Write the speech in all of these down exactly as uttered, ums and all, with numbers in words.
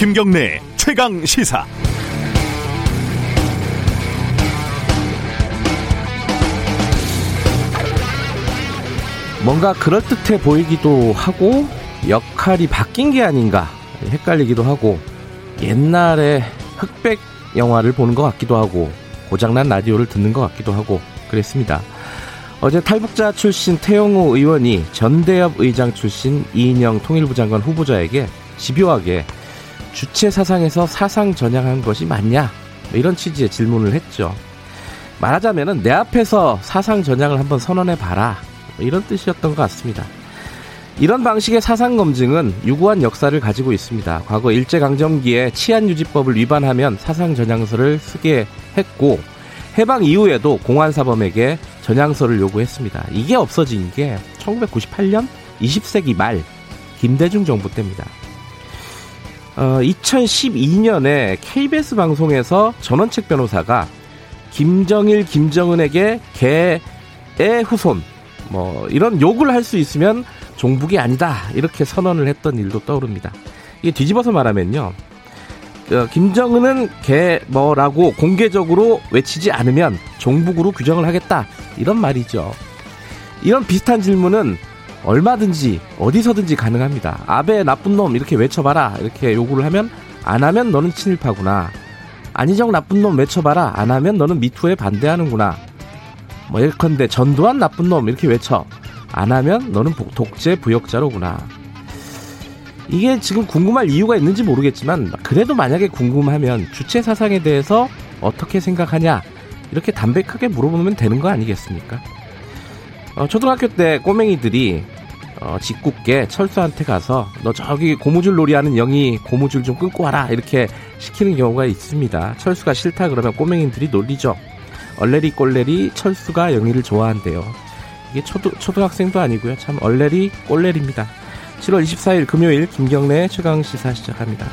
김경래 최강 시사. 뭔가 그럴듯해 보이기도 하고 역할이 바뀐 게 아닌가 헷갈리기도 하고, 옛날에 흑백 영화를 보는 것 같기도 하고 고장난 라디오를 듣는 것 같기도 하고 그랬습니다. 어제 탈북자 출신 태영호 의원이 전대엽 의장 출신 이인영 통일부 장관 후보자에게 집요하게 주체 사상에서 사상 전향한 것이 맞냐, 이런 취지의 질문을 했죠. 말하자면 내 앞에서 사상 전향을 한번 선언해봐라, 이런 뜻이었던 것 같습니다. 이런 방식의 사상 검증은 유구한 역사를 가지고 있습니다. 과거 일제강점기에 치안유지법을 위반하면 사상 전향서를 쓰게 했고, 해방 이후에도 공안사범에게 전향서를 요구했습니다. 이게 없어진 게 천구백구십팔 년 이십 세기 말 김대중 정부 때입니다. 어, 이천십이 년에 케이비에스 방송에서 전원책 변호사가 김정일, 김정은에게 개의 후손 뭐 이런 욕을 할 수 있으면 종북이 아니다, 이렇게 선언을 했던 일도 떠오릅니다. 이게 뒤집어서 말하면요, 어, 김정은은 개 뭐라고 공개적으로 외치지 않으면 종북으로 규정을 하겠다, 이런 말이죠. 이런 비슷한 질문은 얼마든지 어디서든지 가능합니다. 아베 나쁜 놈 이렇게 외쳐봐라, 이렇게 요구를 하면 안 하면 너는 친일파구나. 안희정 나쁜 놈 외쳐봐라, 안 하면 너는 미투에 반대하는구나. 뭐 예컨대 전두환 나쁜 놈 이렇게 외쳐, 안 하면 너는 독재 부역자로구나. 이게 지금 궁금할 이유가 있는지 모르겠지만, 그래도 만약에 궁금하면 주체 사상에 대해서 어떻게 생각하냐, 이렇게 담백하게 물어보면 되는 거 아니겠습니까? 어, 초등학교 때 꼬맹이들이 어, 짓궂게 철수한테 가서 너 저기 고무줄 놀이하는 영이 고무줄 좀 끊고 와라, 이렇게 시키는 경우가 있습니다. 철수가 싫다 그러면 꼬맹이들이 놀리죠. 얼레리 꼴레리 철수가 영희를 좋아한대요. 이게 초등, 초등학생도 아니고요. 참 얼레리 꼴레리입니다. 칠월 이십사일 금요일 김경래 최강시사 시작합니다.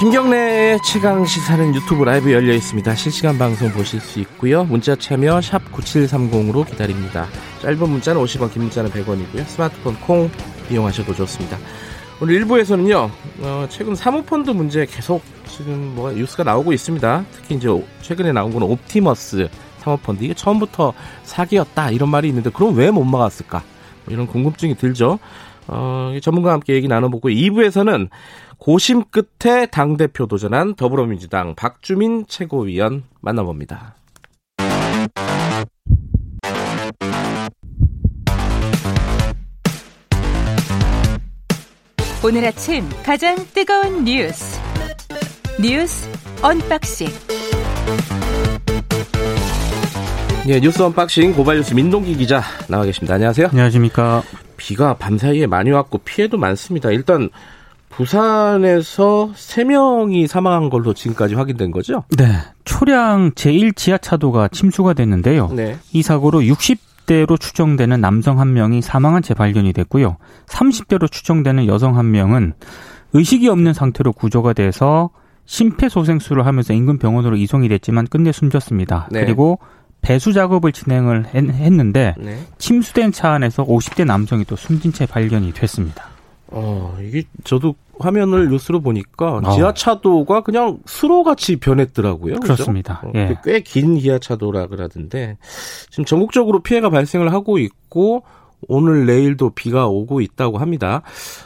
김경래의 최강시사는 유튜브 라이브 열려 있습니다. 실시간 방송 보실 수 있고요. 문자 참여 샵 구칠삼공으로 기다립니다. 짧은 문자는 오십 원, 긴 문자는 백 원이고요. 스마트폰 콩 이용하셔도 좋습니다. 오늘 일 부에서는요, 어, 최근 사모펀드 문제 계속 지금 뭐 뉴스가 나오고 있습니다. 특히 이제 최근에 나온 건 옵티머스 사모펀드. 이게 처음부터 사기였다 이런 말이 있는데 그럼 왜 못 막았을까? 이런 궁금증이 들죠. 어, 전문가와 함께 얘기 나눠보고, 이 부에서는 고심 끝에 당대표 도전한 더불어민주당 박주민 최고위원 만나봅니다. 오늘 아침 가장 뜨거운 뉴스 뉴스 언박싱. 네, 뉴스 언박싱 고발뉴스 민동기 기자 나와 계십니다. 안녕하세요. 안녕하십니까. 비가 밤사이에 많이 왔고 피해도 많습니다. 일단 부산에서 세 명이 사망한 걸로 지금까지 확인된 거죠? 네. 초량 제일 지하차도가 침수가 됐는데요. 네. 이 사고로 육십 대로 추정되는 남성 한 명이 사망한 채 발견이 됐고요. 삼십 대로 추정되는 여성 한 명은 의식이 없는 상태로 구조가 돼서 심폐소생술을 하면서 인근 병원으로 이송이 됐지만 끝내 숨졌습니다. 네. 그리고 배수 작업을 진행을 했는데 네. 침수된 차 안에서 오십 대 남성이 또 숨진 채 발견이 됐습니다. 어, 이게 저도 화면을 뉴스로 보니까 지하차도가 그냥 수로같이 변했더라고요. 그렇습니다. 그렇죠? 예. 꽤 긴 지하차도라 그러던데 지금 전국적으로 피해가 발생을 하고 있고 오늘 내일도 비가 오고 있다고 합니다.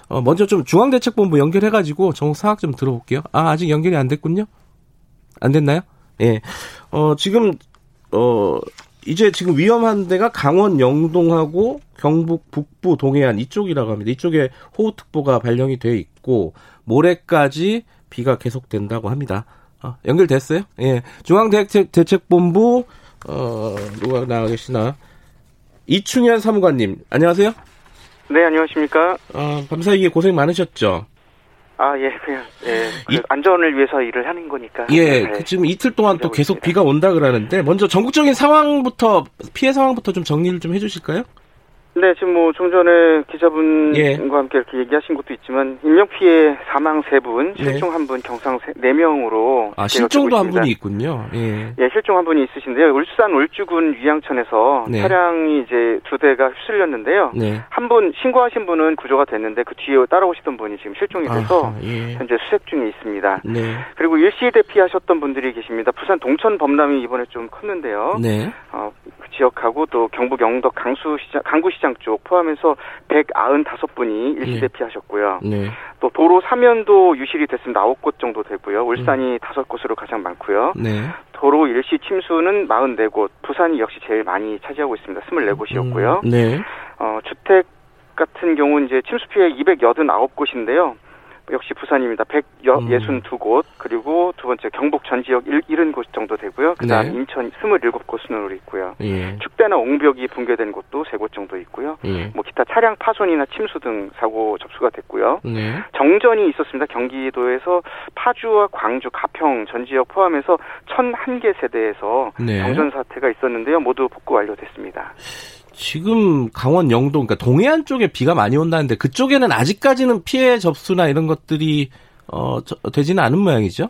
어, 먼저 좀 중앙대책본부 연결해가지고 전국 상황 좀 들어볼게요. 아, 아직 연결이 안 됐군요. 안 됐나요? 예. 어, 지금 어. 이제 지금 위험한 데가 강원 영동하고 경북 북부 동해안 이쪽이라고 합니다. 이쪽에 호우특보가 발령이 돼 있고 모레까지 비가 계속된다고 합니다. 아, 연결됐어요? 예, 중앙대책본부 어, 누가 나와 계시나? 이충현 사무관님, 안녕하세요. 네, 안녕하십니까. 아, 밤사이에 고생 많으셨죠. 아, 예, 그냥, 예. 이, 안전을 위해서 일을 하는 거니까. 예, 네. 그 지금 이틀 동안 또 계속 비가 온다 그러는데, 먼저 전국적인 상황부터, 피해 상황부터 좀 정리를 좀 해주실까요? 네, 지금 뭐 좀 전에 기자분과 예. 함께 이렇게 얘기하신 것도 있지만 인명 피해 사망 세 분, 실종 예. 한 분, 경상 네 명으로 아 실종도 한 분이 있군요. 예, 예, 실종 한 분이 있으신데요. 울산 울주군 위양천에서 네. 차량이 이제 두 대가 휩쓸렸는데요. 네. 한 분 신고하신 분은 구조가 됐는데 그 뒤에 따라오시던 분이 지금 실종이 돼서 아하, 예. 현재 수색 중에 있습니다. 네. 그리고 일시 대피하셨던 분들이 계십니다. 부산 동천 범람이 이번에 좀 컸는데요. 네. 어, 그 지역하고 또 경북 영덕 강수시장 강구시장 쪽 포함해서 백구십오 분이 일시 대피하셨고요. 네. 네. 또 도로 사면도 유실이 됐습니다. 아홉 곳 정도 되고요. 울산이 음. 다섯 곳으로 가장 많고요. 네. 도로 일시 침수는 사십사 곳, 부산이 역시 제일 많이 차지하고 있습니다. 스물네 곳이었고요. 음. 네. 어, 주택 같은 경우는 이제 침수 피해 이백팔십구 곳인데요. 역시 부산입니다. 백육십이 곳, 그리고 두 번째 경북 전 지역 칠십 곳 정도 되고요. 그 다음 네. 인천 이십칠 곳 순으로 있고요. 예. 축대나 옹벽이 붕괴된 곳도 세 곳 정도 있고요. 예. 뭐 기타 차량 파손이나 침수 등 사고 접수가 됐고요. 네. 정전이 있었습니다. 경기도에서 파주와 광주, 가평 전 지역 포함해서 천일 개 세대에서 네. 정전 사태가 있었는데요. 모두 복구 완료됐습니다. 지금 강원 영동, 그러니까 동해안 쪽에 비가 많이 온다는데 그쪽에는 아직까지는 피해 접수나 이런 것들이 어, 저, 되지는 않은 모양이죠?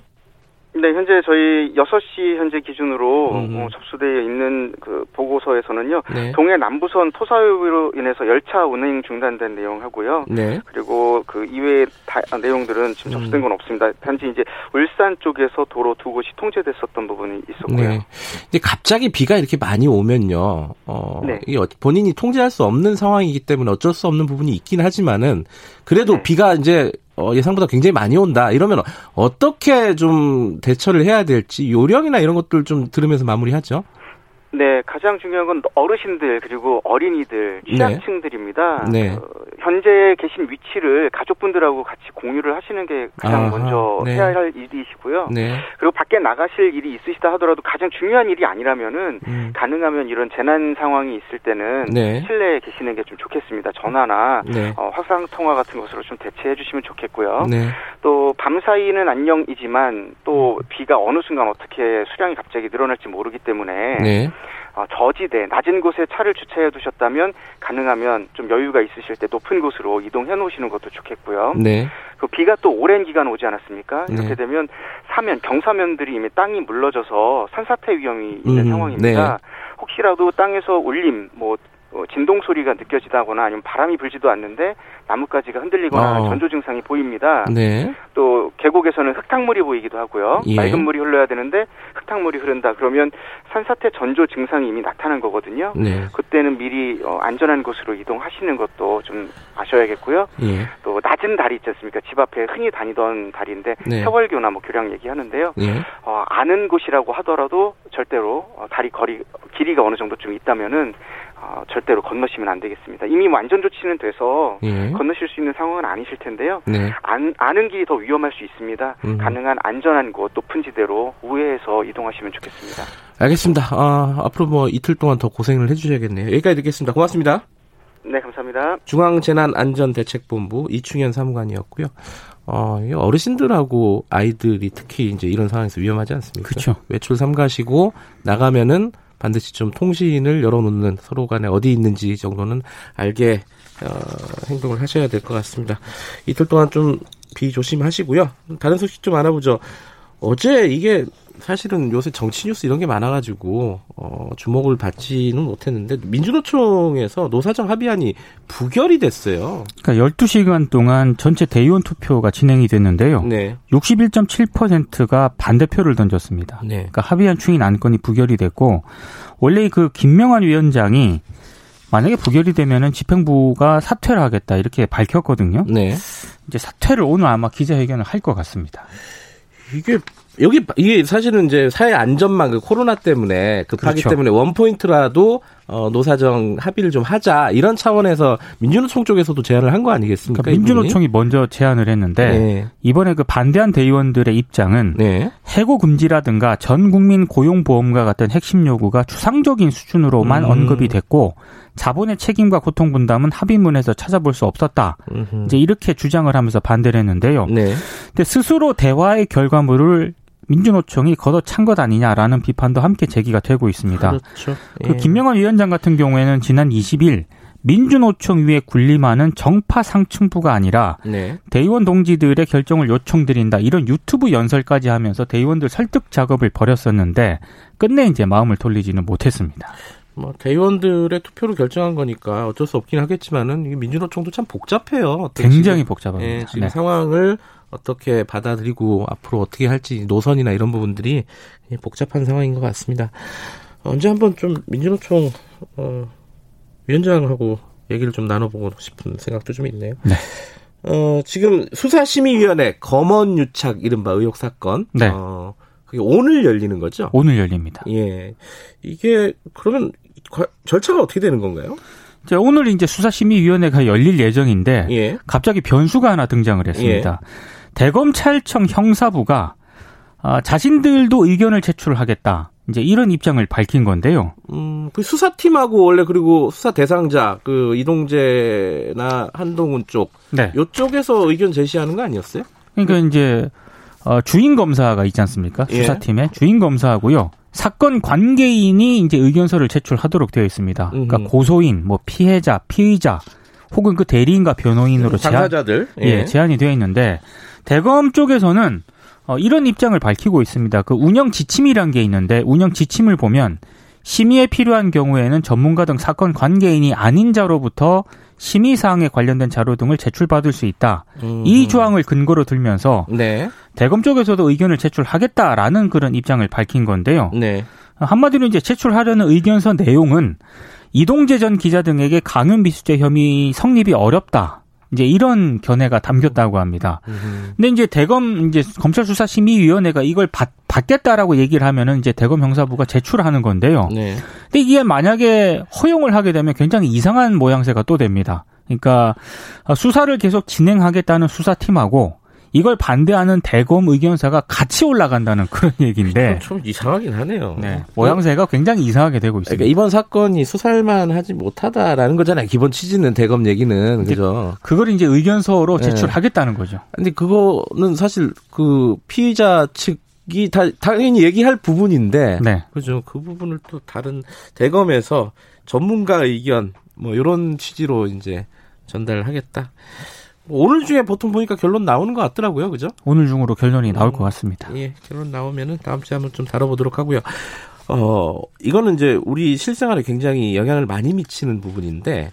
네, 현재 저희 여섯 시 현재 기준으로 음. 어, 접수되어 있는 그 보고서에서는요. 네. 동해 남부선 토사유로 인해서 열차 운행 중단된 내용하고요. 네. 그리고 그 이외의 다, 내용들은 지금 접수된 건 음. 없습니다. 단지 이제 울산 쪽에서 도로 두 곳이 통제됐었던 부분이 있었고요. 네. 근데 갑자기 비가 이렇게 많이 오면요. 어, 네. 이게 본인이 통제할 수 없는 상황이기 때문에 어쩔 수 없는 부분이 있긴 하지만은 그래도 네. 비가 이제 어, 예상보다 굉장히 많이 온다. 이러면 어떻게 좀 대처를 해야 될지 요령이나 이런 것들 좀 들으면서 마무리하죠. 네, 가장 중요한 건 어르신들 그리고 어린이들, 취약층들입니다. 네. 네. 어, 현재 계신 위치를 가족분들하고 같이 공유를 하시는 게 가장 아하, 먼저 네. 해야 할 일이시고요. 네. 그리고 밖에 나가실 일이 있으시다 하더라도 가장 중요한 일이 아니라면은 음. 가능하면 이런 재난 상황이 있을 때는 네. 실내에 계시는 게 좀 좋겠습니다. 전화나 네. 어, 화상 통화 같은 것으로 좀 대체해 주시면 좋겠고요. 네. 또 밤사이는 안녕이지만 또 비가 어느 순간 어떻게 수량이 갑자기 늘어날지 모르기 때문에 네. 어, 저지대, 낮은 곳에 차를 주차해 두셨다면 가능하면 좀 여유가 있으실 때 높은 곳으로 이동해 놓으시는 것도 좋겠고요. 네. 그 비가 또 오랜 기간 오지 않았습니까? 네. 이렇게 되면 사면, 경사면들이 이미 땅이 물러져서 산사태 위험이 있는 음, 상황입니다. 네. 혹시라도 땅에서 울림, 뭐 어, 진동 소리가 느껴지다거나 아니면 바람이 불지도 않는데 나뭇가지가 흔들리거나 어. 전조 증상이 보입니다. 네. 또 계곡에서는 흙탕물이 보이기도 하고요. 예. 맑은 물이 흘러야 되는데 흙탕물이 흐른다. 그러면 산사태 전조 증상이 이미 나타난 거거든요. 네. 그때는 미리 어, 안전한 곳으로 이동하시는 것도 좀 아셔야겠고요. 예. 또 낮은 다리 있지 않습니까? 집 앞에 흔히 다니던 다리인데 네. 세월교나 뭐 교량 얘기하는데요. 예. 어, 아는 곳이라고 하더라도 절대로 어, 다리 거리 길이가 어느 정도 좀 있다면은 어, 절대로 건너시면 안 되겠습니다. 이미 뭐 안전 조치는 돼서 예. 건너실 수 있는 상황은 아니실 텐데요. 네. 안, 아는 길이 더 위험할 수 있습니다. 음. 가능한 안전한 곳, 높은 지대로 우회해서 이동하시면 좋겠습니다. 알겠습니다. 아, 앞으로 뭐 이틀 동안 더 고생을 해주셔야겠네요. 여기까지 듣겠습니다. 고맙습니다. 네, 감사합니다. 중앙재난안전대책본부 이충현 사무관이었고요. 어, 어르신들하고 아이들이 특히 이제 이런 상황에서 위험하지 않습니까? 그렇죠. 외출 삼가시고 나가면은 반드시 좀 통신을 열어놓는 서로 간에 어디 있는지 정도는 알게 어, 행동을 하셔야 될 것 같습니다. 이틀 동안 좀 비 조심하시고요. 다른 소식 좀 알아보죠. 어제 이게 사실은 요새 정치 뉴스 이런 게 많아가지고 어, 주목을 받지는 못했는데 민주노총에서 노사정 합의안이 부결이 됐어요. 그러니까 열두 시간 동안 전체 대의원 투표가 진행이 됐는데요. 네. 육십일 점 칠 퍼센트가 반대표를 던졌습니다. 네. 그러니까 합의안 추인 안건이 부결이 됐고 원래 그 김명환 위원장이 만약에 부결이 되면은 집행부가 사퇴를 하겠다 이렇게 밝혔거든요. 네. 이제 사퇴를 오늘 아마 기자회견을 할 것 같습니다. 이게 여기 이게 사실은 이제 사회 안전망 그 코로나 때문에 급하기 그렇죠. 때문에 원 포인트라도 어, 노사정 합의를 좀 하자 이런 차원에서 민주노총 쪽에서도 제안을 한 거 아니겠습니까? 그러니까 민주노총이 먼저 제안을 했는데 네. 이번에 그 반대한 대의원들의 입장은 네. 해고 금지라든가 전 국민 고용보험과 같은 핵심 요구가 추상적인 수준으로만 음. 언급이 됐고 자본의 책임과 고통 분담은 합의문에서 찾아볼 수 없었다. 음흠. 이제 이렇게 주장을 하면서 반대를 했는데요. 네. 근데 스스로 대화의 결과물을 민주노총이 걷어찬 것 아니냐라는 비판도 함께 제기가 되고 있습니다. 그렇죠. 예. 그 김명환 위원장 같은 경우에는 지난 이십일 민주노총 위에 군림하는 정파 상층부가 아니라 네. 대의원 동지들의 결정을 요청드린다. 이런 유튜브 연설까지 하면서 대의원들 설득 작업을 벌였었는데 끝내 이제 마음을 돌리지는 못했습니다. 뭐 대의원들의 투표로 결정한 거니까 어쩔 수 없긴 하겠지만은 민주노총도 참 복잡해요. 굉장히 지금, 복잡합니다. 예, 지금 네. 상황을 어떻게 받아들이고 앞으로 어떻게 할지 노선이나 이런 부분들이 복잡한 상황인 것 같습니다. 언제 한번 좀 민주노총 어, 위원장하고 얘기를 좀 나눠보고 싶은 생각도 좀 있네요. 네. 어, 지금 수사심의위원회 검언 유착 이른바 의혹 사건. 네. 어, 그게 오늘 열리는 거죠? 오늘 열립니다. 예. 이게 그러면 절차가 어떻게 되는 건가요? 자, 오늘 이제 수사심의위원회가 열릴 예정인데 예. 갑자기 변수가 하나 등장을 했습니다. 예. 대검찰청 형사부가 아, 자신들도 의견을 제출하겠다. 이제 이런 입장을 밝힌 건데요. 음, 그 수사팀하고 원래 그리고 수사 대상자 그 이동재나 한동훈 쪽, 네, 이쪽에서 의견 제시하는 거 아니었어요? 그러니까 네. 이제 어, 주인 검사가 있지 않습니까? 수사팀에 예. 주인 검사하고요. 사건 관계인이 이제 의견서를 제출하도록 되어 있습니다. 그러니까 음. 고소인, 뭐 피해자, 피의자, 혹은 그 대리인과 변호인으로 당사자들 제한, 예. 예, 제한이 되어 있는데 대검 쪽에서는 어, 이런 입장을 밝히고 있습니다. 그 운영 지침이란 게 있는데 운영 지침을 보면 심의에 필요한 경우에는 전문가 등 사건 관계인이 아닌 자로부터 심의 사항에 관련된 자료 등을 제출받을 수 있다. 음. 이 조항을 근거로 들면서 네. 대검 쪽에서도 의견을 제출하겠다라는 그런 입장을 밝힌 건데요. 네. 한마디로 이제 제출하려는 의견서 내용은 이동재 전 기자 등에게 강요미수죄 혐의 성립이 어렵다. 이제 이런 견해가 담겼다고 합니다. 근데 이제 대검 이제 검찰 수사 심의위원회가 이걸 받, 받겠다라고 얘기를 하면은 이제 대검 형사부가 제출하는 건데요. 네. 근데 이게 만약에 허용을 하게 되면 굉장히 이상한 모양새가 또 됩니다. 그러니까 수사를 계속 진행하겠다는 수사팀하고 이걸 반대하는 대검 의견서가 같이 올라간다는 그런 얘기인데 좀, 좀 이상하긴 하네요. 네, 모양새가 굉장히 이상하게 되고 있습니다. 그러니까 이번 사건이 수사할만하지 못하다라는 거잖아요. 기본 취지는 대검 얘기는 그죠. 그걸 이제 의견서로 제출하겠다는 네. 거죠. 근데 그거는 사실 그 피의자 측이 다, 당연히 얘기할 부분인데 네. 그죠. 그 부분을 또 다른 대검에서 전문가 의견 뭐 이런 취지로 이제 전달을 하겠다. 오늘 중에 보통 보니까 결론 나오는 것 같더라고요, 그죠? 오늘 중으로 결론이 나올 것 같습니다. 음, 예, 결론 나오면은 다음 주에 한번 좀 다뤄보도록 하고요. 어, 이거는 이제 우리 실생활에 굉장히 영향을 많이 미치는 부분인데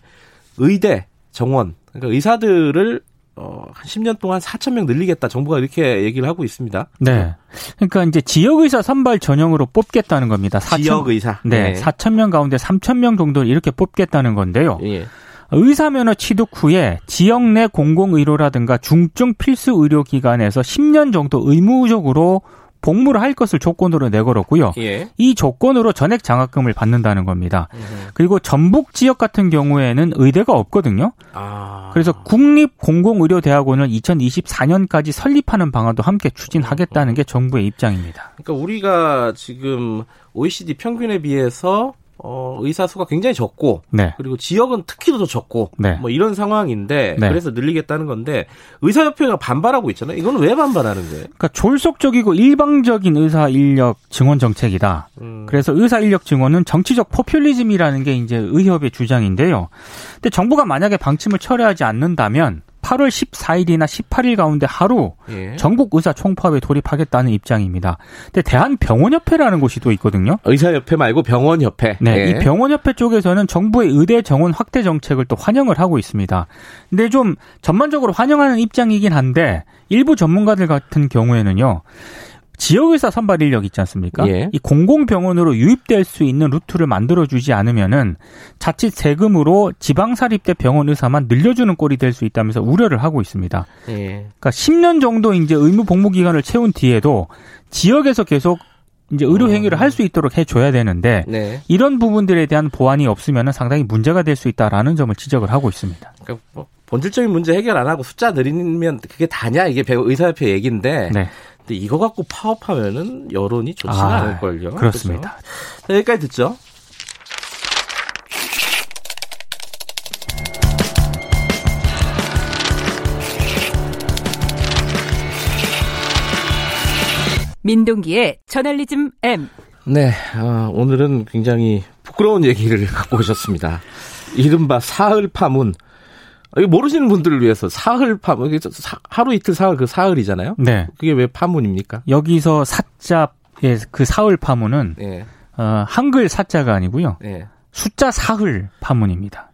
의대 정원, 그러니까 의사들을 어, 한 십 년 동안 사천 명 늘리겠다. 정부가 이렇게 얘기를 하고 있습니다. 네. 그러니까 이제 지역의사 선발 전형으로 뽑겠다는 겁니다. 사천, 지역의사. 네, 네. 사천 명 가운데 삼천 명 정도 이렇게 뽑겠다는 건데요. 예. 의사면허 취득 후에 지역 내 공공의료라든가 중증 필수 의료기관에서 십 년 정도 의무적으로 복무를 할 것을 조건으로 내걸었고요. 예. 이 조건으로 전액 장학금을 받는다는 겁니다. 음. 그리고 전북 지역 같은 경우에는 의대가 없거든요. 아. 그래서 국립공공의료대학원을 이천이십사 년까지 설립하는 방안도 함께 추진하겠다는 게 정부의 입장입니다. 그러니까 우리가 지금 오이시디 평균에 비해서 어, 의사 수가 굉장히 적고, 네. 그리고 지역은 특히도 더 적고, 네. 뭐 이런 상황인데, 네. 그래서 늘리겠다는 건데, 의사협회가 반발하고 있잖아요. 이건 왜 반발하는 거예요? 그러니까 졸속적이고 일방적인 의사 인력 증원 정책이다. 음. 그래서 의사 인력 증원은 정치적 포퓰리즘이라는 게 이제 의협의 주장인데요. 근데 정부가 만약에 방침을 철회하지 않는다면, 팔월 십사일이나 십팔일 가운데 하루 예. 전국 의사 총파업에 돌입하겠다는 입장입니다. 근데 대한병원협회라는 곳이 또 있거든요. 의사협회 말고 병원협회. 네, 예. 이 병원협회 쪽에서는 정부의 의대 정원 확대 정책을 또 환영을 하고 있습니다. 근데 좀 전반적으로 환영하는 입장이긴 한데 일부 전문가들 같은 경우에는요. 지역의사 선발 인력 있지 않습니까? 예. 이 공공병원으로 유입될 수 있는 루트를 만들어주지 않으면은 자칫 세금으로 지방사립대 병원 의사만 늘려주는 꼴이 될 수 있다면서 우려를 하고 있습니다. 예. 그러니까 십 년 정도 이제 의무 복무 기간을 채운 뒤에도 지역에서 계속 이제 의료 행위를 할 수 있도록 해줘야 되는데 네. 이런 부분들에 대한 보완이 없으면은 상당히 문제가 될 수 있다라는 점을 지적을 하고 있습니다. 그러니까 뭐 본질적인 문제 해결 안 하고 숫자 늘리면 그게 다냐 이게 의사협회 얘기인데. 네. 근데 이거 갖고 파업하면은 여론이 좋지는 아, 않을걸요. 그렇습니다. 그렇죠? 자, 여기까지 듣죠. 민동기의 저널리즘 M. 네, 어, 오늘은 굉장히 부끄러운 얘기를 갖고 오셨습니다. 이른바 사흘 파문. 모르시는 분들을 위해서 사흘 파문, 하루 이틀 사흘, 그 사흘이잖아요. 네. 그게 왜 파문입니까? 여기서 사자의 그 사흘 파문은 네. 어, 한글 사자가 아니고요. 네. 숫자 사흘 파문입니다.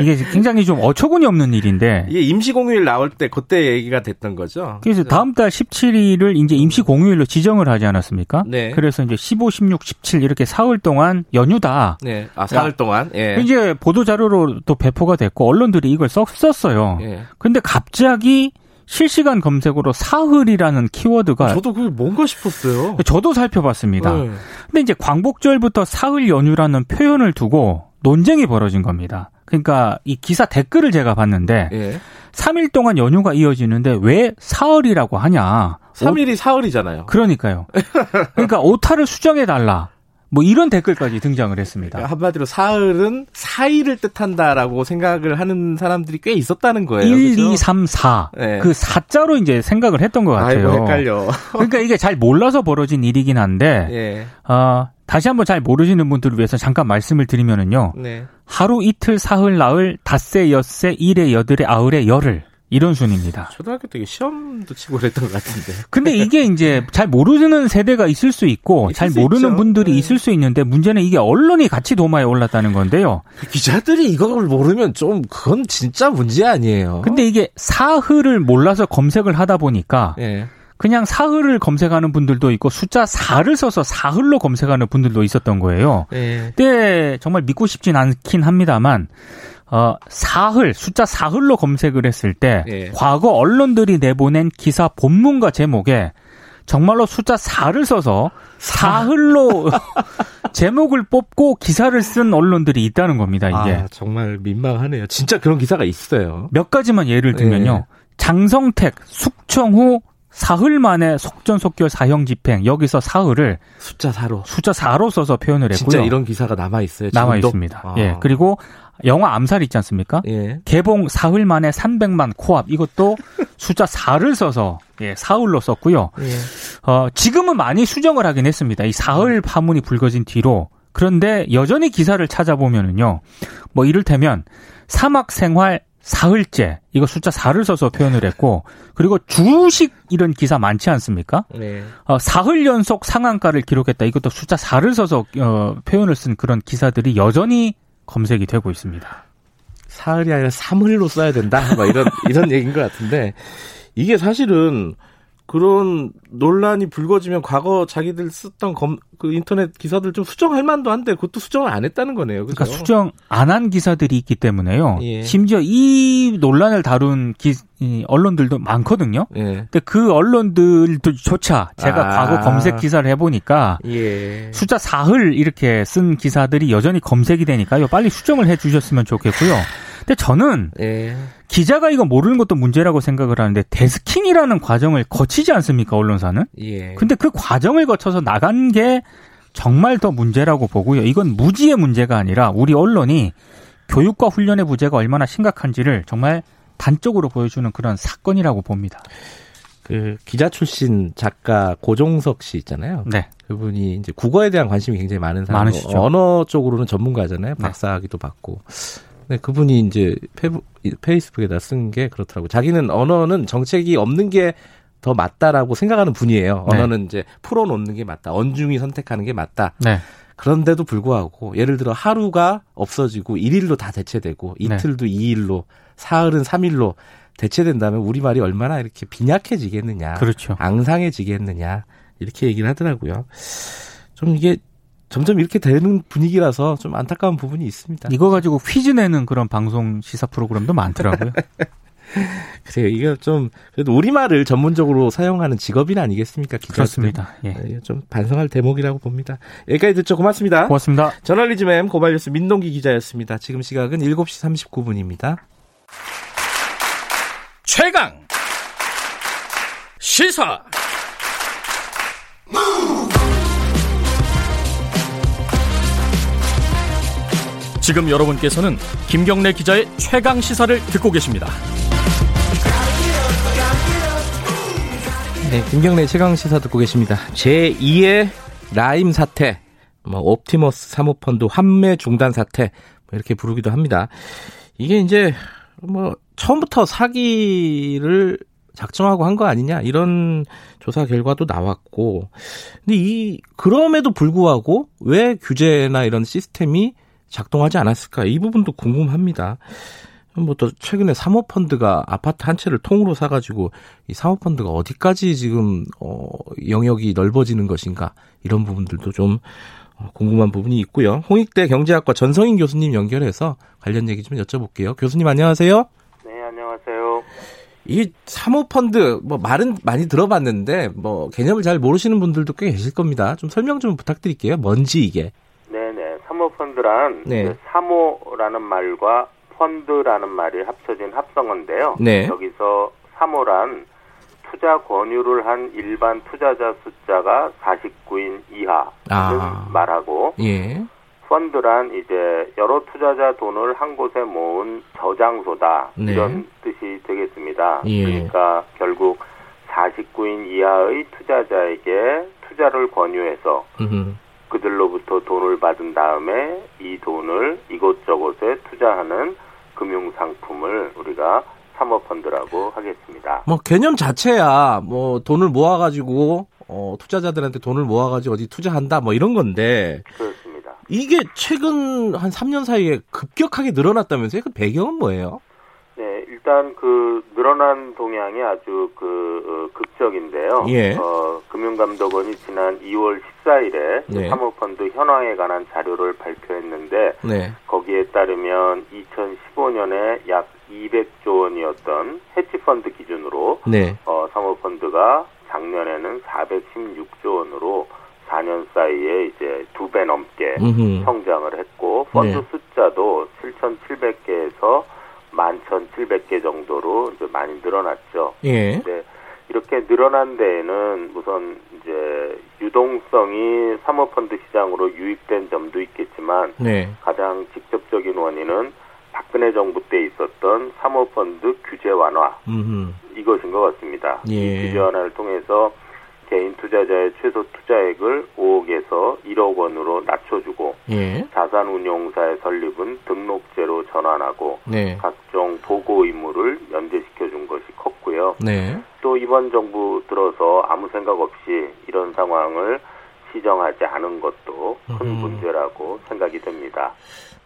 이게 굉장히 좀 어처구니 없는 일인데. 이게 임시공휴일 나올 때 그때 얘기가 됐던 거죠. 그래서 다음 달 십칠 일을 이제 임시공휴일로 지정을 하지 않았습니까? 네. 그래서 이제 십오, 십육, 십칠 이렇게 사흘 동안 연휴다. 네. 아, 사흘 동안? 예. 이제 보도자료로 또 배포가 됐고 언론들이 이걸 썩 썼어요. 예. 근데 갑자기 실시간 검색으로 사흘이라는 키워드가 저도 그게 뭔가 싶었어요. 저도 살펴봤습니다. 예. 근데 이제 광복절부터 사흘 연휴라는 표현을 두고 논쟁이 벌어진 겁니다. 그러니까 이 기사 댓글을 제가 봤는데 예. 삼 일 동안 연휴가 이어지는데 왜 사흘이라고 하냐. 삼 일이 오... 사흘이잖아요. 그러니까요. 그러니까 오타를 수정해달라. 뭐 이런 댓글까지 등장을 했습니다. 그러니까 한마디로 사흘은 사 일을 뜻한다라고 생각을 하는 사람들이 꽤 있었다는 거예요. 일, 그렇죠? 이, 삼, 사. 네. 그 사자로 이제 생각을 했던 것 같아요. 아이고, 헷갈려. 그러니까 이게 잘 몰라서 벌어진 일이긴 한데 예. 어, 다시 한번 잘 모르시는 분들을 위해서 잠깐 말씀을 드리면은요. 네. 하루, 이틀, 사흘, 나흘, 닷새, 엿새, 일에, 여들에, 아흘에, 열흘. 이런 순입니다. 초등학교 때 시험도 치고 그랬던 것 같은데. 근데 이게 이제 잘 모르는 세대가 있을 수 있고 있을 잘 수 모르는 있죠. 분들이 네. 있을 수 있는데 문제는 이게 언론이 같이 도마에 올랐다는 건데요. 기자들이 이걸 모르면 좀 그건 진짜 문제 아니에요. 근데 이게 사흘을 몰라서 검색을 하다 보니까 네. 그냥 사흘을 검색하는 분들도 있고 숫자 사를 써서 사흘로 검색하는 분들도 있었던 거예요. 네. 근데 정말 믿고 싶진 않긴 합니다만 어, 사흘, 숫자 사흘로 검색을 했을 때 예. 과거 언론들이 내보낸 기사 본문과 제목에 정말로 숫자 사를 써서 사흘로 제목을 뽑고 기사를 쓴 언론들이 있다는 겁니다. 이게 아, 정말 민망하네요. 진짜 그런 기사가 있어요. 몇 가지만 예를 들면요. 예. 장성택, 숙청후 사흘 만에 속전속결 사형 집행. 여기서 사흘을 숫자 사로 숫자 사로 써서 표현을 했고요. 진짜 이런 기사가 남아 있어요. 남아 있습니다. 아. 예. 그리고 영화 암살 있지 않습니까? 예. 개봉 사흘 만에 삼백만 코앞. 이것도 숫자 사를 써서 예, 사흘로 썼고요. 예. 어, 지금은 많이 수정을 하긴 했습니다. 이 사흘 파문이 불거진 뒤로. 그런데 여전히 기사를 찾아보면은요. 뭐 이를테면 사막 생활 사흘째. 이거 숫자 사를 써서 표현을 했고 그리고 주식 이런 기사 많지 않습니까? 네. 어, 사흘 연속 상한가를 기록했다. 이것도 숫자 사를 써서 어, 표현을 쓴 그런 기사들이 여전히 검색이 되고 있습니다. 사흘이 아니라 삼흘로 써야 된다. 막 이런 이런 얘기인 것 같은데 이게 사실은 그런 논란이 불거지면 과거 자기들 썼던 검, 그 인터넷 기사들 좀 수정할 만도 한데 그것도 수정을 안 했다는 거네요. 그렇죠? 그러니까 수정 안 한 기사들이 있기 때문에요. 예. 심지어 이 논란을 다룬 기, 이 언론들도 많거든요. 예. 근데 그 언론들조차 제가 아. 과거 검색 기사를 해보니까 예. 숫자 사흘 이렇게 쓴 기사들이 여전히 검색이 되니까요. 빨리 수정을 해주셨으면 좋겠고요. 근데 저는 예. 기자가 이거 모르는 것도 문제라고 생각을 하는데 데스킹이라는 과정을 거치지 않습니까 언론사는? 예. 근데 그 과정을 거쳐서 나간 게 정말 더 문제라고 보고요. 이건 무지의 문제가 아니라 우리 언론이 교육과 훈련의 부재가 얼마나 심각한지를 정말 단적으로 보여주는 그런 사건이라고 봅니다. 그 기자 출신 작가 고종석 씨 있잖아요. 네. 그분이 이제 국어에 대한 관심이 굉장히 많은 사람. 많으시죠. 언어 쪽으로는 전문가잖아요. 박사학위도 네. 받고. 네, 그분이 이제 페이스북에다 쓴 게 그렇더라고요. 자기는 언어는 정책이 없는 게 더 맞다라고 생각하는 분이에요. 언어는 네. 이제 풀어놓는 게 맞다. 언중이 선택하는 게 맞다. 네. 그런데도 불구하고 예를 들어 하루가 없어지고 일 일로 다 대체되고 이틀도 네. 이 일로 사흘은 삼 일로 대체된다면 우리말이 얼마나 이렇게 빈약해지겠느냐. 그렇죠. 앙상해지겠느냐. 이렇게 얘기를 하더라고요. 좀 이게 점점 이렇게 되는 분위기라서 좀 안타까운 부분이 있습니다. 이거 가지고 퀴즈 내는 그런 방송 시사 프로그램도 많더라고요. 그래요. 이거 좀 그래도 우리말을 전문적으로 사용하는 직업인 아니겠습니까? 기자들. 그렇습니다. 예. 좀 반성할 대목이라고 봅니다. 여기까지 듣죠. 고맙습니다. 고맙습니다. 저널리즘 M 고발뉴스 민동기 기자였습니다. 지금 시각은 일곱 시 삼십구 분입니다. 최강 시사 지금 여러분께서는 김경래 기자의 최강 시사를 듣고 계십니다. 네, 김경래 최강 시사 듣고 계십니다. 제이의 라임 사태, 뭐 옵티머스 사모펀드 환매 중단 사태 이렇게 부르기도 합니다. 이게 이제 뭐 처음부터 사기를 작정하고 한 거 아니냐 이런 조사 결과도 나왔고, 근데 이 그럼에도 불구하고 왜 규제나 이런 시스템이 작동하지 않았을까, 이 부분도 궁금합니다. 뭐 또 최근에 사모펀드가 아파트 한 채를 통으로 사가지고 이 사모펀드가 어디까지 지금 어, 영역이 넓어지는 것인가, 이런 부분들도 좀 궁금한 부분이 있고요. 홍익대 경제학과 전성인 교수님 연결해서 관련 얘기 좀 여쭤볼게요. 교수님 안녕하세요. 네, 안녕하세요. 이 사모펀드 뭐 말은 많이 들어봤는데 뭐 개념을 잘 모르시는 분들도 꽤 계실 겁니다. 좀 설명 좀 부탁드릴게요. 뭔지 이게. 네네, 사모펀드란 네. 사모라는 말과 펀드라는 말이 합쳐진 합성어인데요. 네. 여기서 사모란 투자 권유를 한 일반 투자자 숫자가 사십구 인 이하를 아. 말하고, 예. 펀드란 이제 여러 투자자 돈을 한 곳에 모은 저장소다. 네. 이런 뜻이 되겠습니다. 예. 그러니까 결국 사십구 인 이하의 투자자에게 투자를 권유해서 음흠. 그들로부터 돈을 받은 다음에 이 돈을 이곳저곳에 투자하는 금융상품을 우리가 사모펀드라고 하겠습니다. 뭐 개념 자체야 뭐 돈을 모아가지고 어, 투자자들한테 돈을 모아가지고 어디 투자한다 뭐 이런 건데. 그렇습니다. 이게 최근 한 삼 년 사이에 급격하게 늘어났다면서요? 그 배경은 뭐예요? 네, 일단 그 늘어난 동향이 아주 그 어, 극적인데요. 예. 어, 금융감독원이 지난 이월 십사일에 네. 사모펀드 현황에 관한 자료를 발표했는데 네. 거기에 따르면 이천십오년에 약 이백조 원이었던 헤지펀드 기준으로 네. 어, 사모펀드가 작년에는 사백십육조 원으로 사 년 사이에 이제 두 배 넘게 음흠. 성장을 했고, 펀드 네. 숫자도 칠천칠백 개에서 만 천칠백 개 정도로 이제 많이 늘어났죠. 예. 근데 이렇게 늘어난 데에는 우선 이제 유동성이 사모펀드 시장으로 유입된 점도 있겠지만 네. 가장 직접적인 원인은 박근혜 정부 때 있었던 사모펀드 규제 완화 음흠. 이것인 것 같습니다. 예. 이 규제 완화를 통해서 개인 투자자의 최소 투자액을 오억에서 일억 원으로 낮춰주고 예. 자산운용사의 설립은 등록제로 전환하고 네. 각종 보고 의무를 연대시켜준 것이 컸고요. 네. 또 이번 정부 들어서 아무 생각 없이 이런 상황을 시정하지 않은 것도 큰 음. 문제라고 생각이 됩니다.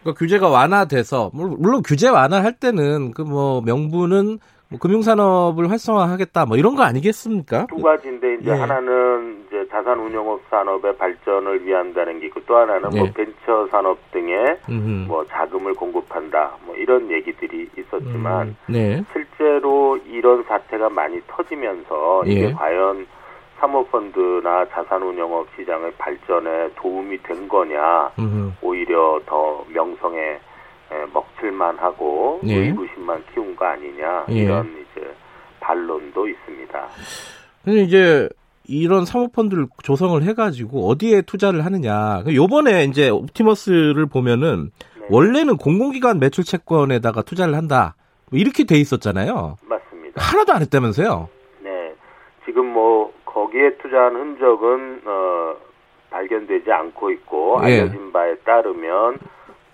그러니까 규제가 완화돼서, 물론 규제 완화할 때는 그 뭐 명분은 뭐 금융산업을 활성화하겠다 뭐 이런 거 아니겠습니까? 두 가지인데 이제 예. 하나는 이제 자산운용업 산업의 발전을 위한다는 게 있고, 또 하나는 예. 뭐 벤처 산업 등에 음흠. 뭐 자금을 공급한다 뭐 이런 얘기들이 있었지만 음. 네. 실제로 이런 사태가 많이 터지면서 예. 이게 과연 사모펀드나 자산운용업 시장의 발전에 도움이 된 거냐, 음흠. 오히려 더 명성에 먹칠만 하고 예. 의구심만 키운 거 아니냐, 예. 이런 이제 반론도 있습니다. 근데 이제 이런 사모펀드를 조성을 해가지고 어디에 투자를 하느냐. 요번에 이제 옵티머스를 보면은 네. 원래는 공공기관 매출 채권에다가 투자를 한다 뭐 이렇게 돼 있었잖아요. 맞습니다. 하나도 안 했다면서요? 네, 지금 뭐 거기에 투자한 흔적은 어, 발견되지 않고 있고 예. 알려진 바에 따르면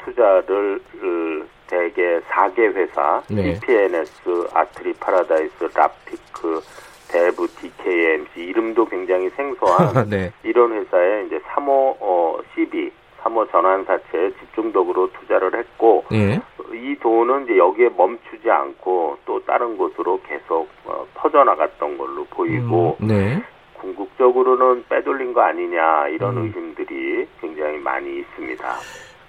투자를 으, 대개 네 개 회사, 네. 이피엔에스, 아트리 파라다이스, 라피크, 대부, 디케이엠씨, 이름도 굉장히 생소한 네. 이런 회사에 이제 사모 어, 씨비, 사모 전환사채에 집중적으로 투자를 했고 네. 이 돈은 이제 여기에 멈추지 않고 또 다른 곳으로 계속 어, 퍼져나갔던 걸로 보이고 음, 네. 궁극적으로는 빼돌린 거 아니냐, 이런 음. 의심들이 굉장히 많이 있습니다.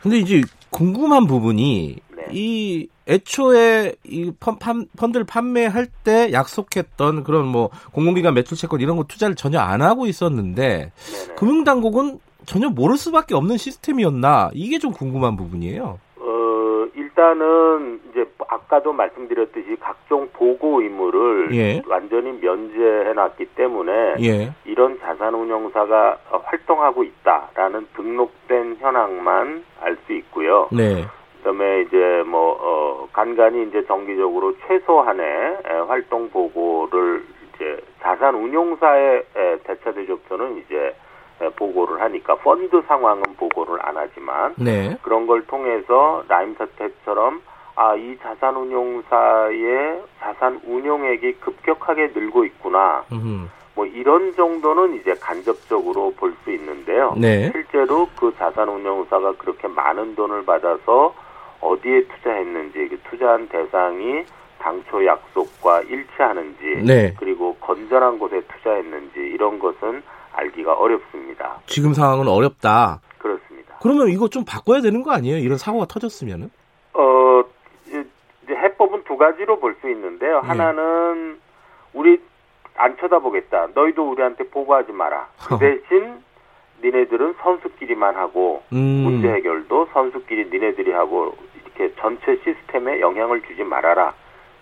근데 이제 궁금한 부분이 네. 이 애초에 이 펀, 펀, 펀드를 판매할 때 약속했던 그런 뭐 공공기관 매출채권 이런 거 투자를 전혀 안 하고 있었는데 네네. 금융당국은 전혀 모를 수밖에 없는 시스템이었나, 이게 좀 궁금한 부분이에요. 어, 일단은 이제 아까도 말씀드렸듯이 각종 보고 의무를 예. 완전히 면제해놨기 때문에 예. 이런 자산운용사가 활동하고 있다라는 등록된 현황만 알 수 있고요. 네. 그다음에 이제 뭐 어, 간간이 이제 정기적으로 최소한의 활동 보고를 이제 자산운용사의 대차 대조표는 이제 보고를 하니까 펀드 상황은 보고를 안 하지만 네. 그런 걸 통해서 라임사태처럼 아, 이 자산운용사의 자산운용액이 급격하게 늘고 있구나. 음흠. 뭐 이런 정도는 이제 간접적으로 볼 수 있는데요. 네. 실제로 그 자산운용사가 그렇게 많은 돈을 받아서 어디에 투자했는지, 그 투자한 대상이 당초 약속과 일치하는지, 네. 그리고 건전한 곳에 투자했는지 이런 것은 알기가 어렵습니다. 지금 상황은 어렵다. 그렇습니다. 그러면 이거 좀 바꿔야 되는 거 아니에요? 이런 사고가 터졌으면은? 어, 이제 해법은 두 가지로 볼 수 있는데요. 네. 하나는 우리 안 쳐다보겠다. 너희도 우리한테 보고하지 마라. 그 대신 니네들은 선수끼리만 하고 음. 문제 해결도 선수끼리 니네들이 하고 이렇게 전체 시스템에 영향을 주지 말아라.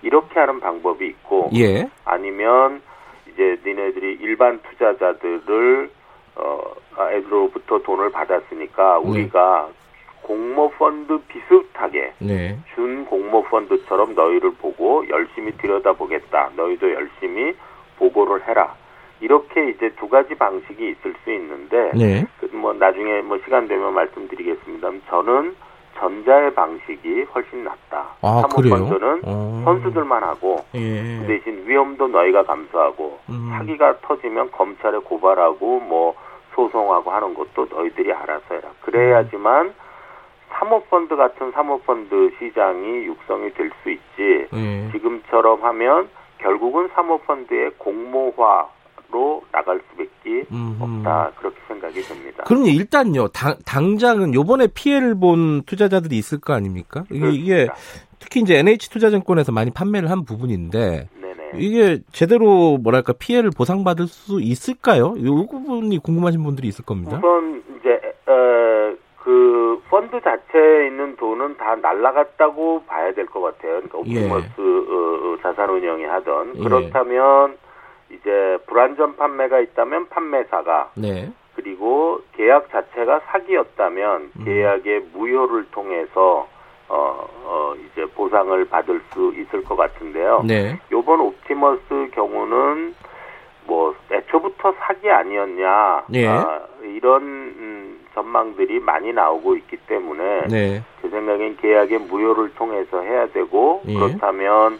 이렇게 하는 방법이 있고 예. 아니면 이제 니네들이 일반 투자자들을 어, 애들로부터 돈을 받았으니까 우리가 네. 공모펀드 비슷하게 네. 준 공모펀드처럼 너희를 보고 열심히 들여다보겠다. 너희도 열심히 보고를 해라. 이렇게 이제 두 가지 방식이 있을 수 있는데 네. 뭐 나중에 뭐 시간 되면 말씀드리겠습니다만 저는 전자의 방식이 훨씬 낫다. 아, 사모펀드는 어... 선수들만 하고 예. 그 대신 위험도 너희가 감수하고 음... 사기가 터지면 검찰에 고발하고 뭐 소송하고 하는 것도 너희들이 알아서 해라. 그래야지만 사모펀드 같은 사모펀드 시장이 육성이 될 수 있지 예. 지금처럼 하면 결국은 사모펀드의 공모화로 나갈 수밖에 없다. 그렇게 생각이 됩니다. 그럼요. 일단요. 당, 당장은 요번에 피해를 본 투자자들이 있을 거 아닙니까? 이게, 이게 특히 이제 엔에이치투자증권에서 많이 판매를 한 부분인데 네네. 이게 제대로 뭐랄까 피해를 보상받을 수 있을까요? 이 부분이 궁금하신 분들이 있을 겁니다. 우선 이제 에, 그 펀드 자체에 있는 돈은 다 날라갔다고 봐야 될 것 같아요. 그러니까 옵티머스 예. 어, 자산운용이 하던 그렇다면 예. 이제 불안전 판매가 있다면 판매사가 네. 그리고 계약 자체가 사기였다면 음. 계약의 무효를 통해서 어, 어, 이제 보상을 받을 수 있을 것 같은데요. 네. 이번 옵티머스 경우는 뭐 애초부터 사기 아니었냐 네. 아, 이런 음, 전망들이 많이 나오고 있기 때문에 네. 제 생각엔 계약의 무효를 통해서 해야 되고 예. 그렇다면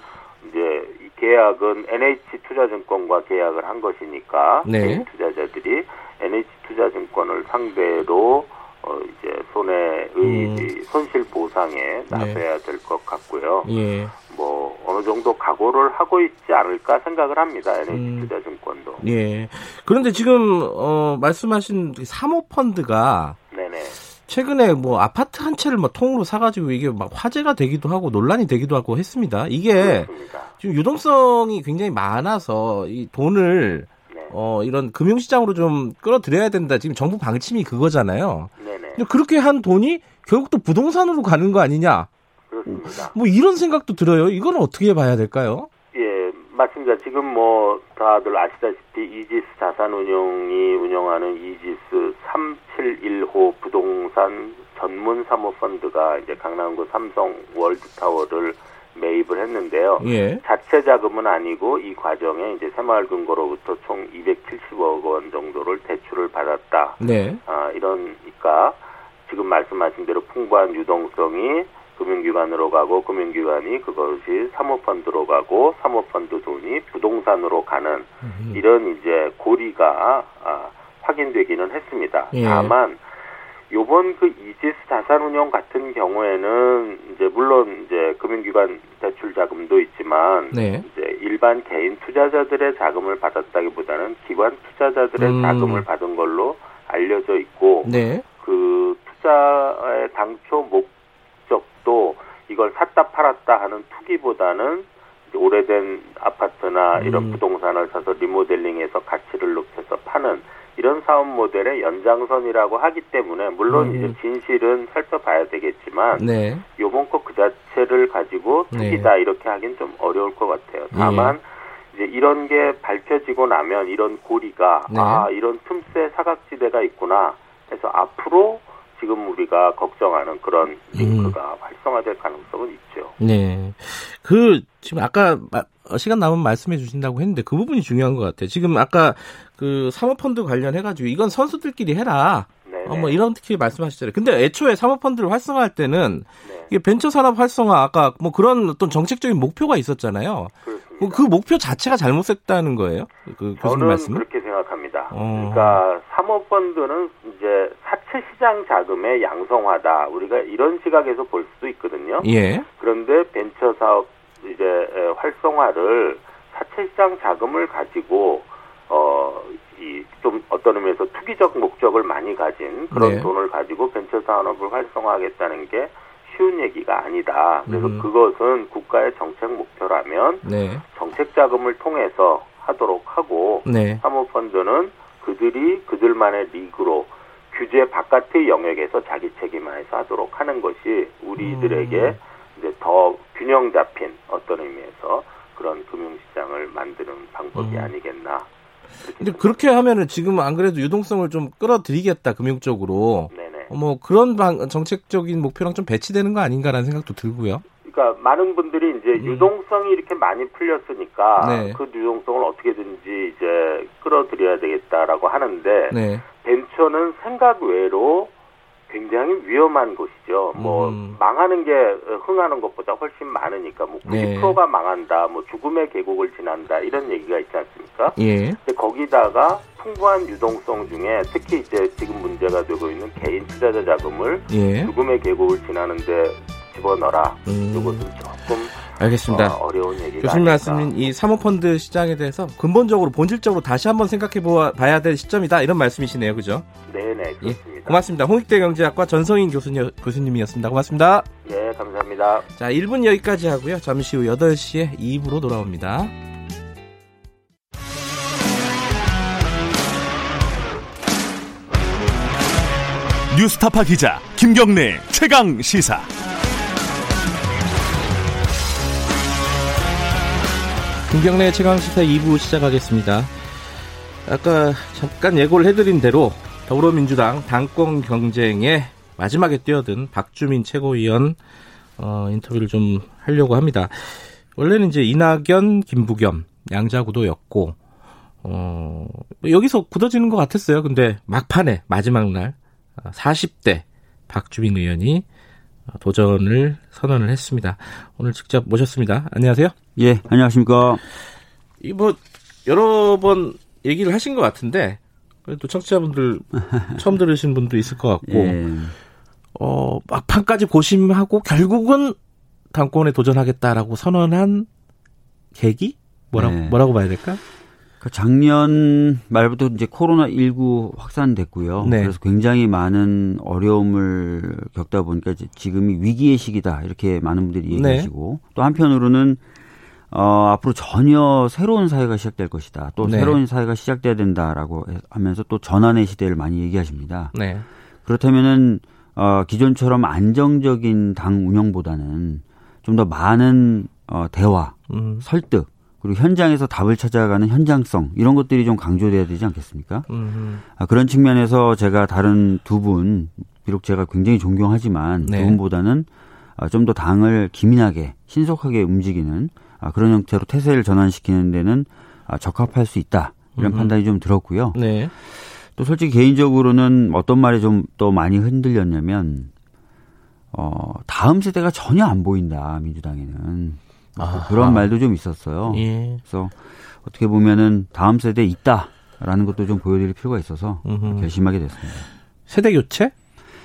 이제 이 계약은 엔에이치투자증권과 계약을 한 것이니까 네. 개인 투자자들이 엔에이치투자증권을 상대로 어 이제 손해의 음. 손실 보상에 나서야 네. 될 것 같고요. 예. 뭐 어느 정도 각오를 하고 있지 않을까 생각을 합니다. 엔에이치투자증권도. 음. 예. 그런데 지금 어, 말씀하신 사모펀드가 네네. 최근에 뭐 아파트 한 채를 막 통으로 사가지고 이게 막 화제가 되기도 하고 논란이 되기도 하고 했습니다. 이게 그렇습니다. 지금 유동성이 굉장히 많아서 이 돈을 어 이런 금융시장으로 좀 끌어들여야 된다. 지금 정부 방침이 그거잖아요. 네네. 근데 그렇게 한 돈이 결국 또 부동산으로 가는 거 아니냐? 그렇습니다. 뭐 이런 생각도 들어요. 이건 어떻게 봐야 될까요? 예, 맞습니다. 지금 뭐 다들 아시다시피 이지스 자산운용이 운영하는 이지스 삼칠일호 부동산 전문 사모펀드가 이제 강남구 삼성 월드타워를 매입을 했는데요. 예. 자체 자금은 아니고 이 과정에 이제 새마을금고로부터 총 이백칠십억 원 정도를 대출을 받았다. 네. 아, 이러니까 지금 말씀하신 대로 풍부한 유동성이 금융기관으로 가고 금융기관이 그것이 사모펀드로 가고 사모펀드 돈이 부동산으로 가는 음흠. 이런 이제 고리가 아, 확인되기는 했습니다. 예. 다만 요번 그 이지스 자산운용 같은 경우에는 이제 물론 이제 금융기관 대출 자금도 있지만 네. 이제 일반 개인 투자자들의 자금을 받았다기보다는 기관 투자자들의 음. 자금을 받은 걸로 알려져 있고 네. 그 투자의 당초 목적도 이걸 샀다 팔았다 하는 투기보다는 오래된 아파트나 음. 이런 부동산을 사서 리모델링해서 가치를 높여서 파는 이런 사업 모델의 연장선이라고 하기 때문에 물론 음. 이제 진실은 살펴봐야 되겠지만 네. 요번 거 그 자체를 가지고 투기다 네. 이렇게 하긴 좀 어려울 것 같아요. 다만 네. 이제 이런 게 밝혀지고 나면 이런 고리가 네. 아 이런 틈새 사각지대가 있구나 해서 앞으로 지금 우리가 걱정하는 그런 링크가 음. 활성화될 가능성은 있죠. 네. 그 지금 아까 시간 남으면 말씀해 주신다고 했는데 그 부분이 중요한 것 같아요. 지금 아까 그 사모펀드 관련해가지고 이건 선수들끼리 해라. 어, 뭐 이런 특히 말씀하시잖아요. 근데 애초에 사모펀드를 활성화할 때는 네. 이게 벤처산업 활성화 아까 뭐 그런 어떤 정책적인 목표가 있었잖아요. 뭐 그 목표 자체가 잘못됐다는 거예요? 그 교수님 말씀은? 저는 그렇게 생각합니다. 어. 그러니까 사모펀드는 이제 사채 시장 자금의 양성화다. 우리가 이런 시각에서 볼 수도 있거든요. 예. 그런데 벤처 사업 이제 활성화를 사채 시장 자금을 가지고 어. 이 좀 어떤 의미에서 투기적 목적을 많이 가진 그런 네. 돈을 가지고 벤처 산업을 활성화하겠다는 게 쉬운 얘기가 아니다. 그래서 음. 그것은 국가의 정책 목표라면 네. 정책 자금을 통해서 하도록 하고 네. 사모펀드는 그들이 그들만의 리그로 규제 바깥의 영역에서 자기 책임하에서 하도록 하는 것이 우리들에게 음. 이제 더 균형 잡힌 어떤 의미에서 그런 금융시장을 만드는 방법이 음. 아니겠나. 근데 그렇게 하면은 지금 안 그래도 유동성을 좀 끌어들이겠다 금융적으로 네네. 뭐 그런 방, 정책적인 목표랑 좀 배치되는 거 아닌가라는 생각도 들고요. 그러니까 많은 분들이 이제 음. 유동성이 이렇게 많이 풀렸으니까 네. 그 유동성을 어떻게든지 이제 끌어들여야 되겠다라고 하는데 네. 벤처는 생각 외로 굉장히 위험한 곳이죠. 음. 뭐 망하는 게 흥하는 것보다 훨씬 많으니까 뭐 구십 퍼센트가 네. 망한다, 뭐 죽음의 계곡을 지난다 이런 얘기가 있지 않습니까? 예. 근데 거기다가 풍부한 유동성 중에 특히 이제 지금 문제가 되고 있는 개인 투자자 자금을 예. 죽음의 계곡을 지나는데 집어넣어라. 음. 이것은 조금 알겠습니다. 어, 어려운 얘기가 교수님 말씀인 이 사모펀드 시장에 대해서 근본적으로 본질적으로 다시 한번 생각해 봐야 될 시점이다 이런 말씀이시네요, 그죠? 네네 그렇습니다. 예. 고맙습니다. 홍익대 경제학과 전성인 교수님, 교수님이었습니다. 고맙습니다. 네, 감사합니다. 자, 일 분 여기까지 하고요. 잠시 후 여덟 시에 이 부로 돌아옵니다. 뉴스타파 기자 김경래 최강 시사. 김경래 최강 시사 이 부 시작하겠습니다. 아까 잠깐 예고를 해드린 대로 더불어민주당 당권 경쟁에 마지막에 뛰어든 박주민 최고위원 어, 인터뷰를 좀 하려고 합니다. 원래는 이제 이낙연, 김부겸 양자구도였고 어, 여기서 굳어지는 것 같았어요. 근데 막판에 마지막 날 사십 대 박주민 의원이 도전을 선언을 했습니다. 오늘 직접 모셨습니다. 안녕하세요. 예, 안녕하십니까. 이 뭐 여러 번 얘기를 하신 것 같은데. 또 청취자분들 처음 들으신 분도 있을 것 같고 예. 어, 막판까지 고심하고 결국은 당권에 도전하겠다라고 선언한 계기? 뭐라고, 예. 뭐라고 봐야 될까? 작년 말부터 이제 코로나십구 확산됐고요. 네. 그래서 굉장히 많은 어려움을 겪다 보니까 지금이 위기의 시기다 이렇게 많은 분들이 얘기하시고 네. 또 한편으로는 어, 앞으로 전혀 새로운 사회가 시작될 것이다. 또 네. 새로운 사회가 시작돼야 된다라고 하면서 또 전환의 시대를 많이 얘기하십니다. 네. 그렇다면은 어, 기존처럼 안정적인 당 운영보다는 좀 더 많은 어, 대화, 음. 설득 그리고 현장에서 답을 찾아가는 현장성 이런 것들이 좀 강조돼야 되지 않겠습니까? 음. 아, 그런 측면에서 제가 다른 두 분 비록 제가 굉장히 존경하지만 네. 두 분보다는 어, 좀 더 당을 기민하게 신속하게 움직이는 아, 그런 형태로 태세를 전환시키는 데는 아, 적합할 수 있다. 이런 음흠. 판단이 좀 들었고요. 네. 또 솔직히 개인적으로는 어떤 말이 좀 또 많이 흔들렸냐면 어, 다음 세대가 전혀 안 보인다. 민주당에는. 아하. 그런 말도 좀 있었어요. 예. 그래서 어떻게 보면은 다음 세대 있다라는 것도 좀 보여드릴 필요가 있어서 음흠. 결심하게 됐습니다. 세대 교체?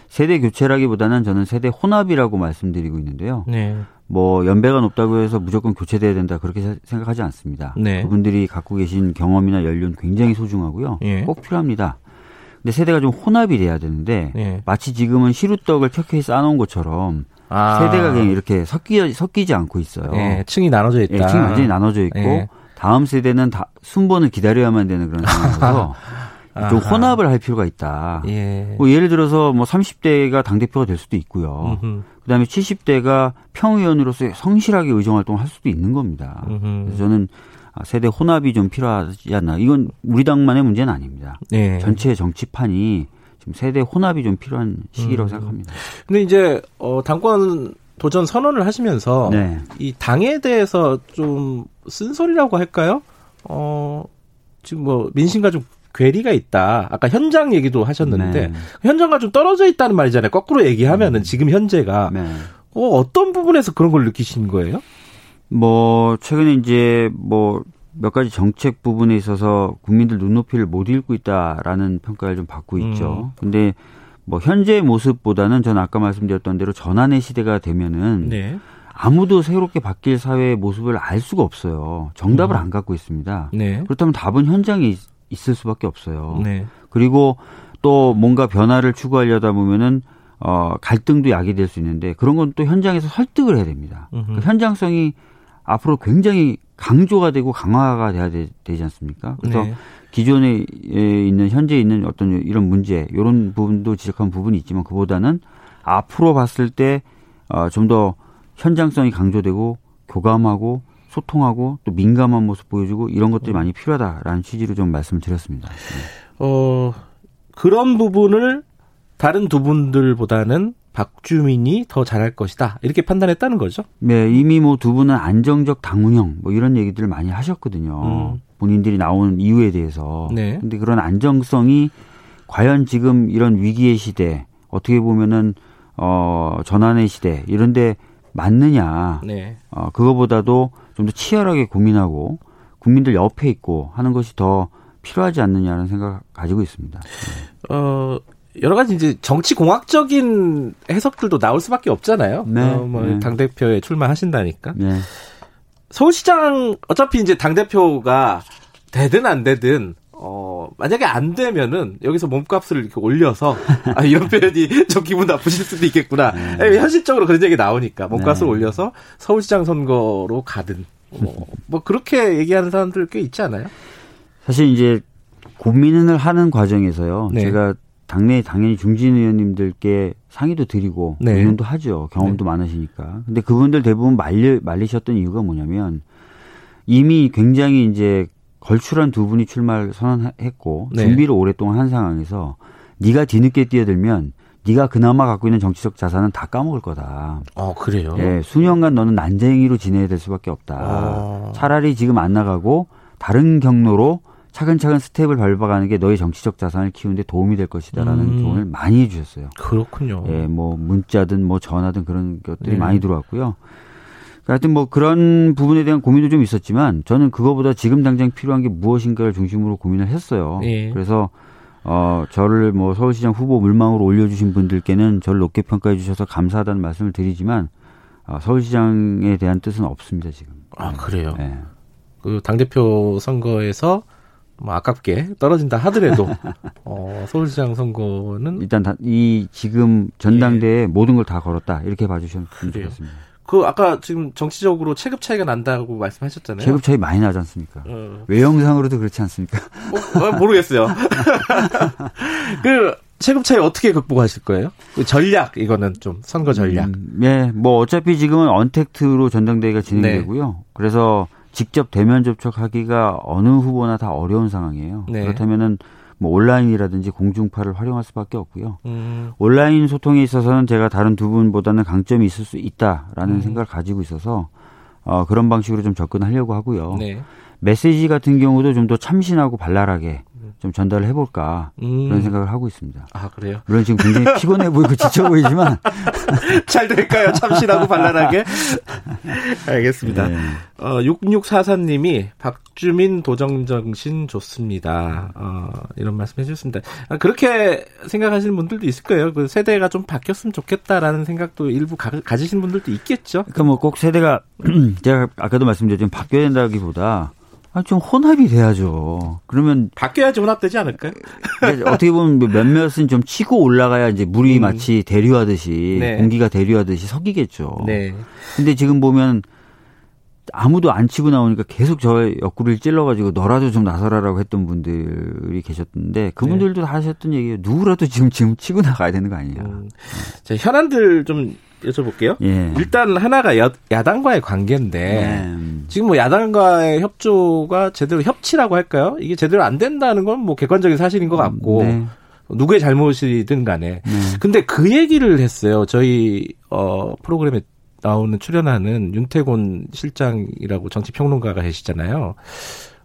세대 교체라기보다는 저는 세대 혼합이라고 말씀드리고 있는데요. 네. 뭐 연배가 높다고 해서 무조건 교체돼야 된다 그렇게 생각하지 않습니다. 네. 그분들이 갖고 계신 경험이나 연륜 굉장히 소중하고요. 예. 꼭 필요합니다. 근데 세대가 좀 혼합이 돼야 되는데 예. 마치 지금은 시루떡을 켜켜이 싸놓은 것처럼 아. 세대가 그냥 이렇게 섞이, 섞이지 않고 있어요. 예. 층이 나눠져 있다. 예. 층이 완전히 나눠져 있고 예. 다음 세대는 다 순번을 기다려야만 되는 그런 상황에서 좀 아하. 혼합을 할 필요가 있다. 예. 뭐 예를 들어서 뭐 삼십 대가 당대표가 될 수도 있고요. 음흠. 그다음에 칠십 대가 평의원으로서 성실하게 의정활동을 할 수도 있는 겁니다. 음흠. 그래서 저는 세대 혼합이 좀 필요하지 않나. 이건 우리 당만의 문제는 아닙니다. 예. 전체 정치판이 지금 세대 혼합이 좀 필요한 시기라고 음. 생각합니다. 근데 이제 어, 당권 도전 선언을 하시면서 네. 이 당에 대해서 좀 쓴소리라고 할까요? 어, 지금 뭐 민심과 좀 괴리가 있다. 아까 현장 얘기도 하셨는데 네. 현장과 좀 떨어져 있다는 말이잖아요. 거꾸로 얘기하면은 음. 지금 현재가 네. 어, 어떤 부분에서 그런 걸 느끼신 거예요? 뭐 최근에 이제 뭐 몇 가지 정책 부분에 있어서 국민들 눈높이를 못 읽고 있다라는 평가를 좀 받고 있죠. 음. 근데 뭐 현재의 모습보다는 전 아까 말씀드렸던 대로 전환의 시대가 되면은 네. 아무도 새롭게 바뀔 사회의 모습을 알 수가 없어요. 정답을 음. 안 갖고 있습니다. 네. 그렇다면 답은 현장에 있을 수밖에 없어요. 네. 그리고 또 뭔가 변화를 추구하려다 보면은 어, 갈등도 야기될 수 있는데 그런 건 또 현장에서 설득을 해야 됩니다. 그 현장성이 앞으로 굉장히 강조가 되고 강화가 돼야 되, 되지 않습니까? 그래서 네. 기존에 있는 현재 있는 어떤 이런 문제 이런 부분도 지적한 부분이 있지만 그보다는 앞으로 봤을 때 어, 좀 더 현장성이 강조되고 교감하고 소통하고 또 민감한 모습 보여주고 이런 것들이 많이 필요하다라는 취지로 좀 말씀을 드렸습니다. 네. 어, 그런 부분을 다른 두 분들보다는 박주민이 더 잘할 것이다. 이렇게 판단했다는 거죠? 네. 이미 뭐 두 분은 안정적 당운형 뭐 이런 얘기들을 많이 하셨거든요. 음. 본인들이 나온 이유에 대해서. 네. 근데 그런 안정성이 과연 지금 이런 위기의 시대 어떻게 보면은 어, 전환의 시대 이런 데 맞느냐. 네. 어, 그거보다도 좀 더 치열하게 고민하고 국민들 옆에 있고 하는 것이 더 필요하지 않느냐는 생각을 가지고 있습니다. 네. 어... 여러 가지 이제 정치공학적인 해석들도 나올 수밖에 없잖아요. 네, 어, 뭐 네. 당대표에 출마하신다니까. 네. 서울시장 어차피 이제 당대표가 되든 안 되든 어, 만약에 안 되면은 여기서 몸값을 이렇게 올려서 아, 이런 표현이 좀 기분 나쁘실 수도 있겠구나. 네. 현실적으로 그런 얘기 나오니까 몸값을 네. 올려서 서울시장 선거로 가든 뭐, 뭐 그렇게 얘기하는 사람들 꽤 있지 않아요? 사실 이제 고민을 하는 과정에서요. 네. 제가 당내에 당연히 중진 의원님들께 상의도 드리고 네. 의논도 하죠. 경험도 네. 많으시니까. 근데 그분들 대부분 말리, 말리셨던 이유가 뭐냐면 이미 굉장히 이제 걸출한 두 분이 출마를 선언했고 네. 준비를 오랫동안 한 상황에서 네가 뒤늦게 뛰어들면 네가 그나마 갖고 있는 정치적 자산은 다 까먹을 거다. 어, 그래요? 예, 수년간 너는 난쟁이로 지내야 될 수밖에 없다. 아. 차라리 지금 안 나가고 다른 경로로 차근차근 스텝을 밟아가는 게 너의 정치적 자산을 키우는 데 도움이 될 것이다라는 음. 조언을 많이 해주셨어요. 그렇군요. 예, 뭐 문자든 뭐 전화든 그런 것들이 네. 많이 들어왔고요. 하여튼 뭐 그런 부분에 대한 고민도 좀 있었지만 저는 그거보다 지금 당장 필요한 게 무엇인가를 중심으로 고민을 했어요. 네. 그래서 어, 저를 뭐 서울시장 후보 물망으로 올려주신 분들께는 저를 높게 평가해 주셔서 감사하다는 말씀을 드리지만 어, 서울시장에 대한 뜻은 없습니다 지금. 아 그래요. 네. 그 당대표 선거에서 뭐 아깝게 떨어진다 하더라도 어, 서울시장 선거는 일단 다, 이 지금 전당대에 예. 모든 걸 다 걸었다 이렇게 봐주시면 좋겠습니다. 그 아까 지금 정치적으로 체급 차이가 난다고 말씀하셨잖아요. 체급 차이 많이 나지 않습니까? 어. 외형상으로도 그렇지 않습니까? 어, 모르겠어요. 그 체급 차이 어떻게 극복하실 거예요? 그 전략 이거는 좀 선거 전략. 음, 예, 뭐 어차피 지금은 언택트로 전당대회가 진행되고요. 네. 그래서 직접 대면 접촉하기가 어느 후보나 다 어려운 상황이에요. 네. 그렇다면은 뭐 온라인이라든지 공중파를 활용할 수밖에 없고요. 음. 온라인 소통에 있어서는 제가 다른 두 분보다는 강점이 있을 수 있다라는 음. 생각을 가지고 있어서 어, 그런 방식으로 좀 접근하려고 하고요. 네. 메시지 같은 경우도 좀 더 참신하고 발랄하게 좀 전달을 해볼까 음. 그런 생각을 하고 있습니다. 아 그래요? 물론 지금 굉장히 피곤해 보이고 지쳐 보이지만 잘 될까요? 참신하고 발랄하게? 알겠습니다. 네. 어, 육육사사 님이 박주민 도정정신 좋습니다. 어, 이런 말씀 해주셨습니다. 아, 그렇게 생각하시는 분들도 있을 거예요. 그 세대가 좀 바뀌었으면 좋겠다라는 생각도 일부 가, 가지신 분들도 있겠죠. 그러니까 뭐 꼭 세대가 제가 아까도 말씀드렸지만 바뀌어야 된다기보다 좀 혼합이 돼야죠. 그러면 바뀌어야지 혼합되지 않을까요? 어떻게 보면 몇몇은 좀 치고 올라가야 이제 물이 음. 마치 대류하듯이 네. 공기가 대류하듯이 섞이겠죠. 네. 근데 지금 보면 아무도 안 치고 나오니까 계속 저의 옆구리를 찔러가지고 너라도 좀 나서라라고 했던 분들이 계셨는데 그분들도 네. 다 하셨던 얘기예요. 누구라도 지금 지금 치고 나가야 되는 거 아니냐. 음. 자, 현안들 좀 여쭤볼게요. 예. 일단 하나가 야, 야당과의 관계인데 네. 지금 뭐 야당과의 협조가 제대로 협치라고 할까요? 이게 제대로 안 된다는 건 뭐 객관적인 사실인 것 같고 네. 누구의 잘못이든 간에. 네. 근데 그 얘기를 했어요. 저희 어, 프로그램에 나오는 출연하는 윤태곤 실장이라고 정치평론가가 계시잖아요.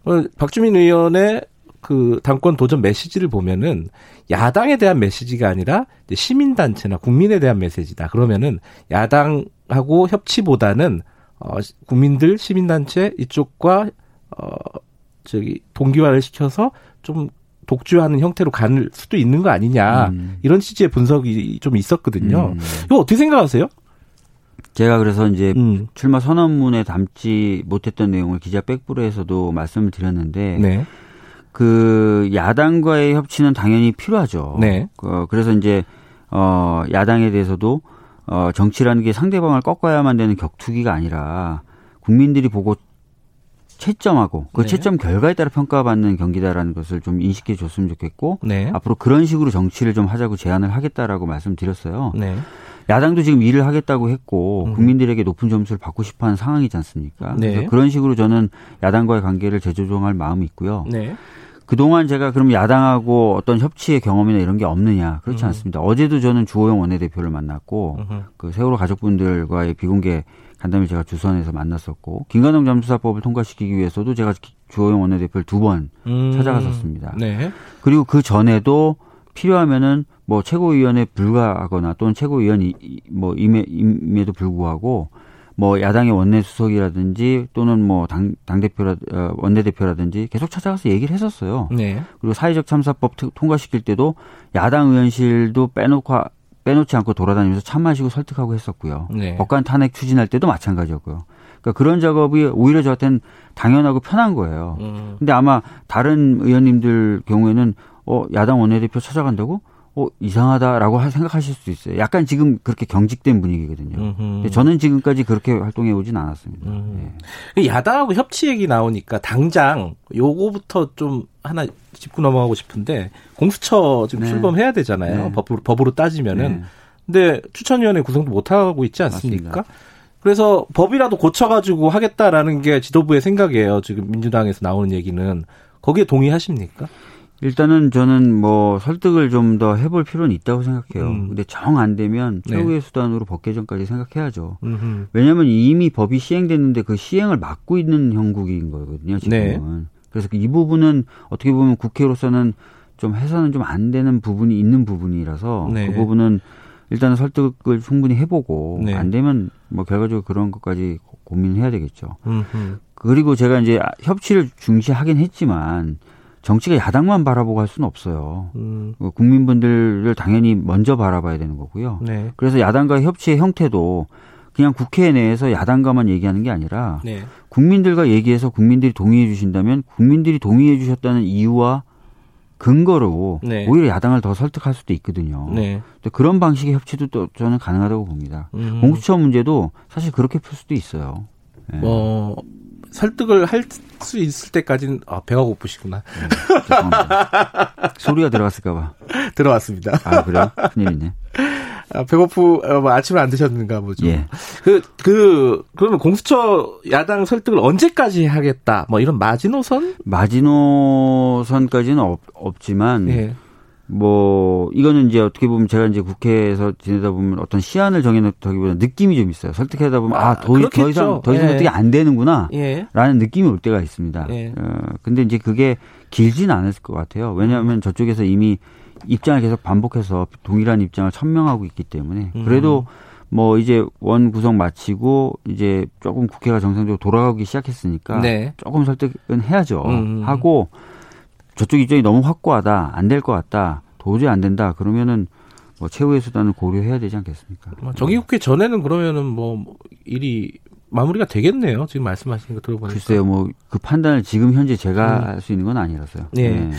어, 박주민 의원의 그 당권 도전 메시지를 보면은 야당에 대한 메시지가 아니라 이제 시민단체나 국민에 대한 메시지다. 그러면은 야당하고 협치보다는 어, 국민들, 시민단체 이쪽과 어, 저기 동기화를 시켜서 좀 독주하는 형태로 갈 수도 있는 거 아니냐. 음. 이런 취지의 분석이 좀 있었거든요. 음. 이거 어떻게 생각하세요? 제가 그래서 이제 음. 출마 선언문에 담지 못했던 내용을 기자 백브로에서도 말씀을 드렸는데 네. 그 야당과의 협치는 당연히 필요하죠. 네. 어, 그래서 이제 어, 야당에 대해서도 어, 정치라는 게 상대방을 꺾어야만 되는 격투기가 아니라 국민들이 보고 채점하고 그 네. 채점 결과에 따라 평가받는 경기다라는 것을 좀 인식해 줬으면 좋겠고 네. 앞으로 그런 식으로 정치를 좀 하자고 제안을 하겠다라고 말씀드렸어요. 네. 야당도 지금 일을 하겠다고 했고 음. 국민들에게 높은 점수를 받고 싶어하는 상황이지 않습니까? 네. 그래서 그런 식으로 저는 야당과의 관계를 재조정할 마음이 있고요. 네. 그동안 제가 그럼 야당하고 어떤 협치의 경험이나 이런 게 없느냐. 그렇지 음. 않습니다. 어제도 저는 주호영 원내대표를 만났고 음. 그 세월호 가족분들과의 비공개 간담회 제가 주선해서 만났었고 김관영 잠수사법을 통과시키기 위해서도 제가 주호영 원내대표를 두 번 음. 찾아갔었습니다. 네. 그리고 그 전에도 필요하면은 뭐 최고위원에 불과하거나 또는 최고위원 뭐 임에, 임에도 불구하고 뭐 야당의 원내 수석이라든지 또는 뭐 당 당대표라 원내 대표라든지 계속 찾아가서 얘기를 했었어요. 네. 그리고 사회적 참사법 통과시킬 때도 야당 의원실도 빼놓고 빼놓지 않고 돌아다니면서 차 마시고 설득하고 했었고요. 네. 법관 탄핵 추진할 때도 마찬가지였고요. 그러니까 그런 작업이 오히려 저한테는 당연하고 편한 거예요. 음. 근데 아마 다른 의원님들 경우에는 어, 야당 원내대표 찾아간다고? 어, 이상하다라고 생각하실 수도 있어요. 약간 지금 그렇게 경직된 분위기거든요. 음흠. 근데 저는 지금까지 그렇게 활동해 오진 않았습니다. 음. 예. 야당하고 협치 얘기 나오니까 당장 요거부터 좀 하나 짚고 넘어가고 싶은데 공수처 지금 네. 출범해야 되잖아요. 네. 법으로, 법으로 따지면은. 네. 근데 추천위원회 구성도 못하고 있지 않습니까? 맞습니다. 그래서 법이라도 고쳐가지고 하겠다라는 게 지도부의 생각이에요. 지금 민주당에서 나오는 얘기는. 거기에 동의하십니까? 일단은 저는 뭐 설득을 좀 더 해볼 필요는 있다고 생각해요. 음. 근데 정 안 되면 최후의 네. 수단으로 법 개정까지 생각해야죠. 음흠. 왜냐하면 이미 법이 시행됐는데 그 시행을 막고 있는 형국인 거거든요. 지금은. 네. 그래서 이 부분은 어떻게 보면 국회로서는 좀 해서는 좀 안 되는 부분이 있는 부분이라서 네. 그 부분은 일단은 설득을 충분히 해보고 네. 안 되면 뭐 결과적으로 그런 것까지 고민해야 되겠죠. 음흠. 그리고 제가 이제 협치를 중시하긴 했지만. 정치가 야당만 바라보고 할 수는 없어요. 음. 국민분들을 당연히 먼저 바라봐야 되는 거고요. 네. 그래서 야당과의 협치의 형태도 그냥 국회 내에서 야당과만 얘기하는 게 아니라 네. 국민들과 얘기해서 국민들이 동의해 주신다면 국민들이 동의해 주셨다는 이유와 근거로 네. 오히려 야당을 더 설득할 수도 있거든요. 네. 그런 방식의 협치도 또 저는 가능하다고 봅니다. 음. 공수처 문제도 사실 그렇게 풀 수도 있어요. 네. 어... 설득을 할 수 있을 때까지는 아, 배가 고프시구나. 네, 소리가 들어갔을까 봐. 들어왔습니다. 아, 그래요? 큰일이네. 아, 배고프 어, 뭐, 아침을 안 드셨는가 보죠. 예. 그, 그 그러면 공수처 야당 설득을 언제까지 하겠다. 뭐 이런 마지노선? 마지노선까지는 없, 없지만 예. 뭐 이거는 이제 어떻게 보면 제가 이제 국회에서 지내다 보면 어떤 시안을 정해놓다기보다 느낌이 좀 있어요. 설득하다 보면 아, 더, 더 이상 더 이상 예. 어떻게 안 되는구나라는 예. 느낌이 올 때가 있습니다. 예. 어, 근데 이제 그게 길진 않을 것 같아요. 왜냐하면 음. 저쪽에서 이미 입장을 계속 반복해서 동일한 입장을 천명하고 있기 때문에 그래도 음. 뭐 이제 원 구성 마치고 이제 조금 국회가 정상적으로 돌아가기 시작했으니까 네. 조금 설득은 해야죠. 음. 하고. 저쪽 입장이 너무 확고하다, 안 될 것 같다, 도저히 안 된다. 그러면은 뭐 최후의 수단을 고려해야 되지 않겠습니까? 정기국회 전에는 그러면은 뭐 일이 마무리가 되겠네요. 지금 말씀하시는 거 들어보니까. 글쎄요, 뭐 그 판단을 지금 현재 제가 음. 할 수 있는 건 아니라서요. 네. 네.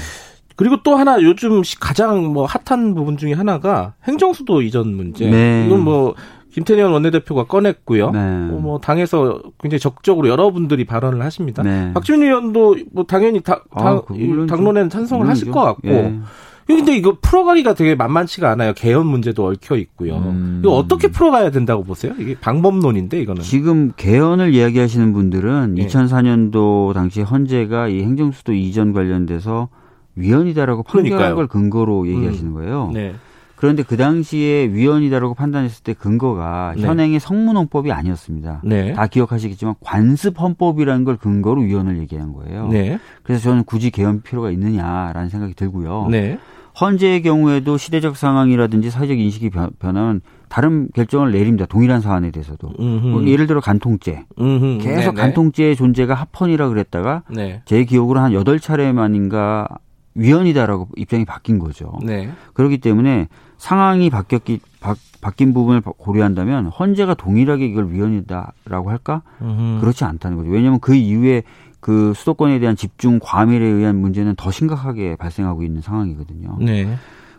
그리고 또 하나 요즘 가장 뭐 핫한 부분 중에 하나가 행정수도 이전 문제. 네. 이건 뭐. 김태년 원내대표가 꺼냈고요. 네. 뭐 당에서 굉장히 적극적으로 여러분들이 발언을 하십니다. 네. 박주민 의원도 뭐 당연히 다, 아, 당, 당론에는 찬성을 하실 것 같고. 네. 근데 이거 풀어가기가 되게 만만치가 않아요. 개헌 문제도 얽혀 있고요. 음. 이거 어떻게 풀어가야 된다고 보세요? 이게 방법론인데 이거는. 지금 개헌을 이야기하시는 분들은 네. 이천사년도 당시 헌재가 이 행정수도 이전 관련돼서 위헌이다라고 판결한 그러니까요. 걸 근거로 얘기하시는 거예요. 음. 네. 그런데 그 당시에 위헌이다라고 판단했을 때 근거가 네. 현행의 성문헌법이 아니었습니다. 네. 다 기억하시겠지만 관습헌법이라는 걸 근거로 위헌을 얘기한 거예요. 네. 그래서 저는 굳이 개헌 필요가 있느냐라는 생각이 들고요. 네. 헌재의 경우에도 시대적 상황이라든지 사회적 인식이 변하면 다른 결정을 내립니다. 동일한 사안에 대해서도. 뭐 예를 들어 간통죄. 음흠. 계속 네네. 간통죄의 존재가 합헌이라 그랬다가 네. 제 기억으로 한 여덟 차례만인가 위헌이다라고 입장이 바뀐 거죠. 네. 그렇기 때문에 상황이 바뀌었기, 바, 바뀐 부분을 고려한다면 헌재가 동일하게 이걸 위헌이다라고 할까? 으흠. 그렇지 않다는 거죠. 왜냐하면 그 이후에 그 수도권에 대한 집중 과밀에 의한 문제는 더 심각하게 발생하고 있는 상황이거든요. 네.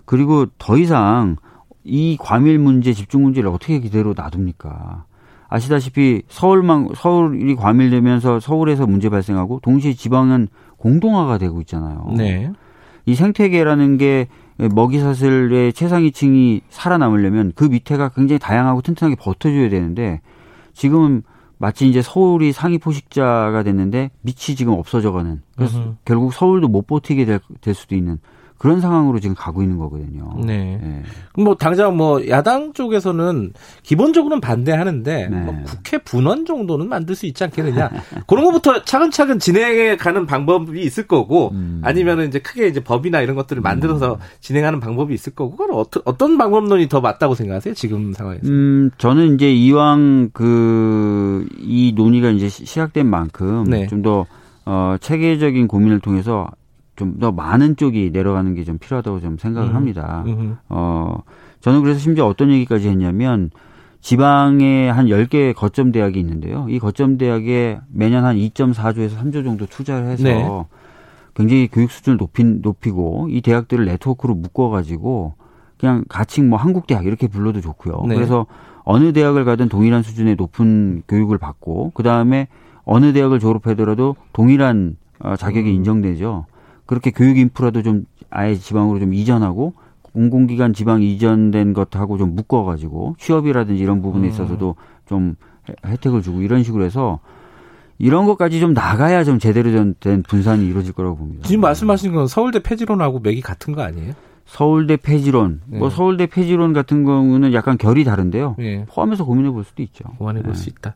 그리고 더 이상 이 과밀 문제, 집중 문제를 어떻게 그대로 놔둡니까? 아시다시피 서울만, 서울이 과밀되면서 서울에서 문제 발생하고 동시에 지방은 공동화가 되고 있잖아요. 네. 이 생태계라는 게 먹이사슬의 최상위층이 살아남으려면 그 밑에가 굉장히 다양하고 튼튼하게 버텨줘야 되는데 지금은 마치 이제 서울이 상위 포식자가 됐는데 밑이 지금 없어져가는 그래서 으흠. 결국 서울도 못 버티게 될, 될 수도 있는 그런 상황으로 지금 가고 있는 거거든요. 네. 네. 그럼 뭐 당장 뭐 야당 쪽에서는 기본적으로는 반대하는데 네. 뭐 국회 분원 정도는 만들 수 있지 않겠느냐. 그런 것부터 차근차근 진행해 가는 방법이 있을 거고 음. 아니면은 이제 크게 이제 법이나 이런 것들을 만들어서 음. 진행하는 방법이 있을 거고 그건 어떠, 어떤 방법론이 더 맞다고 생각하세요? 지금 상황에서? 음, 저는 이제 이왕 그 이 논의가 이제 시작된 만큼 네. 좀 더 어, 체계적인 고민을 통해서 좀 더 많은 쪽이 내려가는 게 좀 필요하다고 좀 생각을 음, 합니다. 음. 어, 저는 그래서 심지어 어떤 얘기까지 했냐면 지방에 한 열 개의 거점 대학이 있는데요. 이 거점 대학에 매년 한 이 점 사 조에서 삼 조 정도 투자를 해서 네. 굉장히 교육 수준을 높인, 높이고 이 대학들을 네트워크로 묶어가지고 그냥 가칭 뭐 한국대학 이렇게 불러도 좋고요. 네. 그래서 어느 대학을 가든 동일한 수준의 높은 교육을 받고 그다음에 어느 대학을 졸업하더라도 동일한 자격이 음. 인정되죠. 그렇게 교육 인프라도 좀 아예 지방으로 좀 이전하고 공공기관 지방 이전된 것하고 좀 묶어가지고 취업이라든지 이런 부분에 있어서도 좀 혜택을 주고 이런 식으로 해서 이런 것까지 좀 나가야 좀 제대로 된 분산이 이루어질 거라고 봅니다. 지금 말씀하신 건 서울대 폐지론하고 맥이 같은 거 아니에요? 서울대 폐지론. 네. 뭐 서울대 폐지론 같은 경우는 약간 결이 다른데요. 네. 포함해서 고민해 볼 수도 있죠. 고민해 볼 수 네. 있다.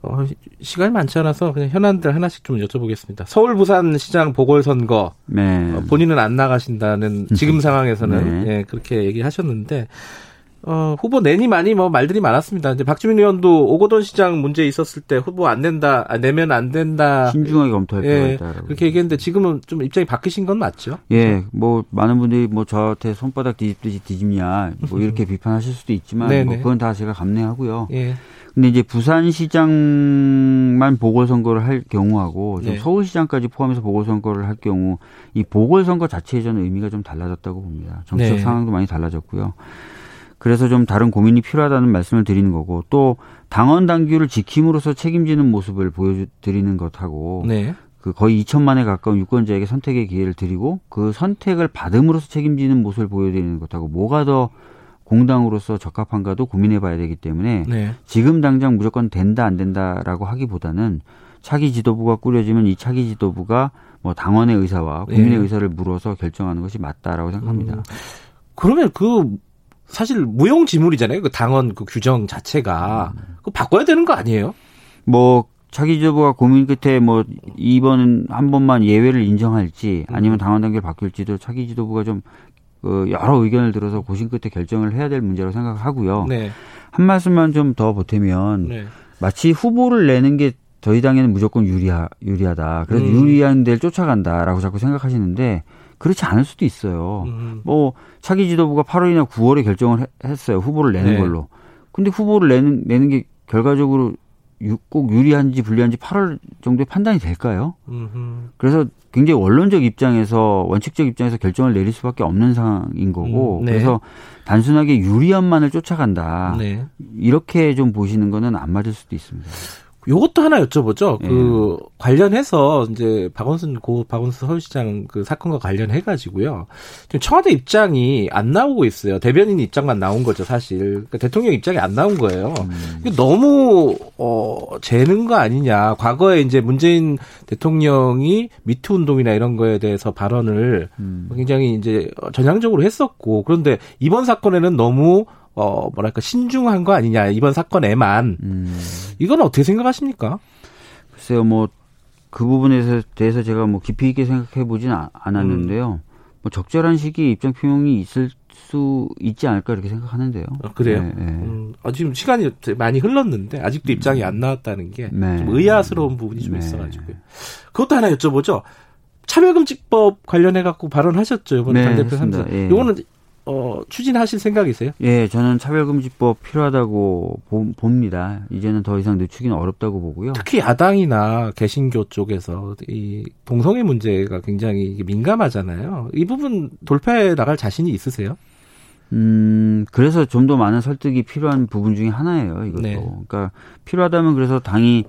어, 시간이 많지 않아서 그냥 현안들 하나씩 좀 여쭤보겠습니다. 서울 부산시장 보궐선거. 네. 어, 본인은 안 나가신다는 지금 상황에서는 네. 예, 그렇게 얘기하셨는데 어, 후보 내니 많이 뭐 말들이 많았습니다. 이제 박주민 의원도 오거돈 시장 문제 있었을 때 후보 안 낸다, 아, 내면 안 된다. 신중하게 검토할 필요가 예, 있다. 그렇게 얘기했는데 지금은 좀 입장이 바뀌신 건 맞죠? 예, 뭐 많은 분들이 뭐 저한테 손바닥 뒤집듯이 뒤집냐, 뭐 이렇게 비판하실 수도 있지만 뭐 그건 다 제가 감내하고요. 예. 근데 이제 부산시장만 보궐선거를 할 경우하고 네. 서울시장까지 포함해서 보궐선거를 할 경우 이 보궐선거 자체에 저는 의미가 좀 달라졌다고 봅니다. 정치적 네. 상황도 많이 달라졌고요. 그래서 좀 다른 고민이 필요하다는 말씀을 드리는 거고 또 당원 당규를 지킴으로써 책임지는 모습을 보여드리는 것하고 네. 그 거의 이천만에 가까운 유권자에게 선택의 기회를 드리고 그 선택을 받음으로써 책임지는 모습을 보여드리는 것하고 뭐가 더 공당으로서 적합한가도 고민해봐야 되기 때문에 네. 지금 당장 무조건 된다 안 된다라고 하기보다는 차기 지도부가 꾸려지면 이 차기 지도부가 뭐 당원의 의사와 국민의 네. 의사를 물어서 결정하는 것이 맞다라고 생각합니다. 음, 그러면 그 사실 무용지물이잖아요. 그 당원 그 규정 자체가 그 바꿔야 되는 거 아니에요? 뭐 차기 지도부가 고민 끝에 뭐 이번 한 번만 예외를 인정할지 아니면 당원 단계를 바뀔지도 차기 지도부가 좀 여러 의견을 들어서 고심 끝에 결정을 해야 될 문제라고 생각하고요. 네. 한 말씀만 좀 더 보태면 네. 마치 후보를 내는 게 저희 당에는 무조건 유리하, 유리하다. 그래서 음. 유리한 데를 쫓아간다라고 자꾸 생각하시는데 그렇지 않을 수도 있어요. 음. 뭐 차기 지도부가 팔월이나 구월에 결정을 했어요. 후보를 내는 네. 걸로. 근데 후보를 내는 내는 게 결과적으로 유, 꼭 유리한지 불리한지 팔월 정도에 판단이 될까요? 음흠. 그래서 굉장히 원론적 입장에서 원칙적 입장에서 결정을 내릴 수밖에 없는 상황인 거고 음, 네. 그래서 단순하게 유리함만을 쫓아간다. 네. 이렇게 좀 보시는 거는 안 맞을 수도 있습니다. 요것도 하나 여쭤보죠. 음. 그 관련해서 이제 박원순 고 박원순 서울시장 그 사건과 관련해 가지고요. 지금 청와대 입장이 안 나오고 있어요. 대변인 입장만 나온 거죠, 사실. 그러니까 대통령 입장이 안 나온 거예요. 음. 이게 너무 어 재는 거 아니냐. 과거에 이제 문재인 대통령이 미투 운동이나 이런 거에 대해서 발언을 음. 굉장히 이제 전향적으로 했었고, 그런데 이번 사건에는 너무 어, 뭐랄까, 신중한 거 아니냐, 이번 사건에만. 음. 이건 어떻게 생각하십니까? 글쎄요, 뭐, 그 부분에 대해서 제가 뭐 깊이 있게 생각해 보진 않았는데요. 음. 뭐 적절한 시기에 입장 표명이 있을 수 있지 않을까, 이렇게 생각하는데요. 아, 그래요? 네, 네. 음, 아, 지금 시간이 많이 흘렀는데, 아직도 입장이 안 나왔다는 게 좀 네. 의아스러운 부분이 좀 네. 있어가지고요. 그것도 하나 여쭤보죠. 차별금지법 관련해갖고 발언하셨죠, 이번에 네, 당대표 삼 선. 예. 요거는 어, 추진하실 생각이세요? 예, 저는 차별금지법 필요하다고 보, 봅니다. 이제는 더 이상 늦추기는 어렵다고 보고요. 특히 야당이나 개신교 쪽에서 이 동성애 문제가 굉장히 민감하잖아요. 이 부분 돌파해 나갈 자신이 있으세요? 음, 그래서 좀 더 많은 설득이 필요한 부분 중에 하나예요, 이것도. 네. 그러니까 필요하다면 그래서 당이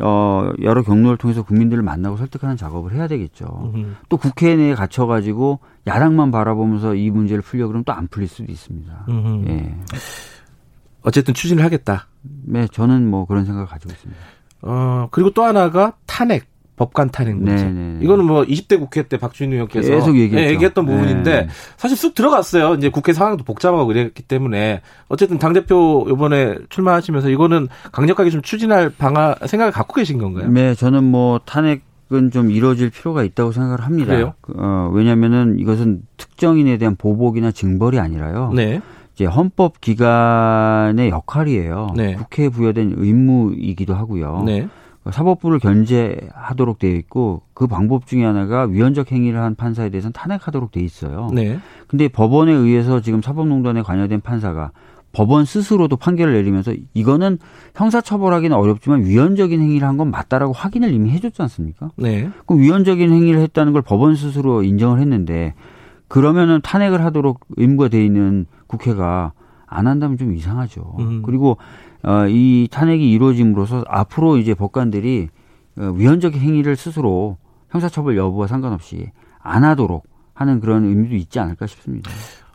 어, 여러 경로를 통해서 국민들을 만나고 설득하는 작업을 해야 되겠죠. 음. 또 국회 내에 갇혀가지고 야당만 바라보면서 이 문제를 풀려고 그러면 또 안 풀릴 수도 있습니다. 음. 예. 어쨌든 추진을 하겠다. 네, 저는 뭐 그런 생각을 가지고 있습니다. 어, 그리고 또 하나가 탄핵. 법관탄핵 문제. 네네. 이거는 뭐 이십 대 국회 때 박주민 의원께서 계속 얘기했죠. 네, 얘기했던 부분인데 네네. 사실 쑥 들어갔어요. 이제 국회 상황도 복잡하고 그랬기 때문에 어쨌든 당대표 이번에 출마하시면서 이거는 강력하게 좀 추진할 방안 생각을 갖고 계신 건가요? 네, 저는 뭐 탄핵은 좀 이루어질 필요가 있다고 생각을 합니다. 그래요? 어, 왜냐하면은 이것은 특정인에 대한 보복이나 징벌이 아니라요. 네. 이제 헌법 기관의 역할이에요. 네. 국회에 부여된 의무이기도 하고요. 네. 사법부를 견제하도록 되어 있고 그 방법 중에 하나가 위헌적 행위를 한 판사에 대해서는 탄핵하도록 되어 있어요. 네. 근데 법원에 의해서 지금 사법농단에 관여된 판사가 법원 스스로도 판결을 내리면서 이거는 형사처벌하기는 어렵지만 위헌적인 행위를 한 건 맞다라고 확인을 이미 해줬지 않습니까? 네. 그럼 위헌적인 행위를 했다는 걸 법원 스스로 인정을 했는데 그러면은 탄핵을 하도록 의무가 되어 있는 국회가 안 한다면 좀 이상하죠. 음. 그리고 어, 이 탄핵이 이루어짐으로써 앞으로 이제 법관들이 위헌적 행위를 스스로 형사처벌 여부와 상관없이 안 하도록 하는 그런 의미도 있지 않을까 싶습니다.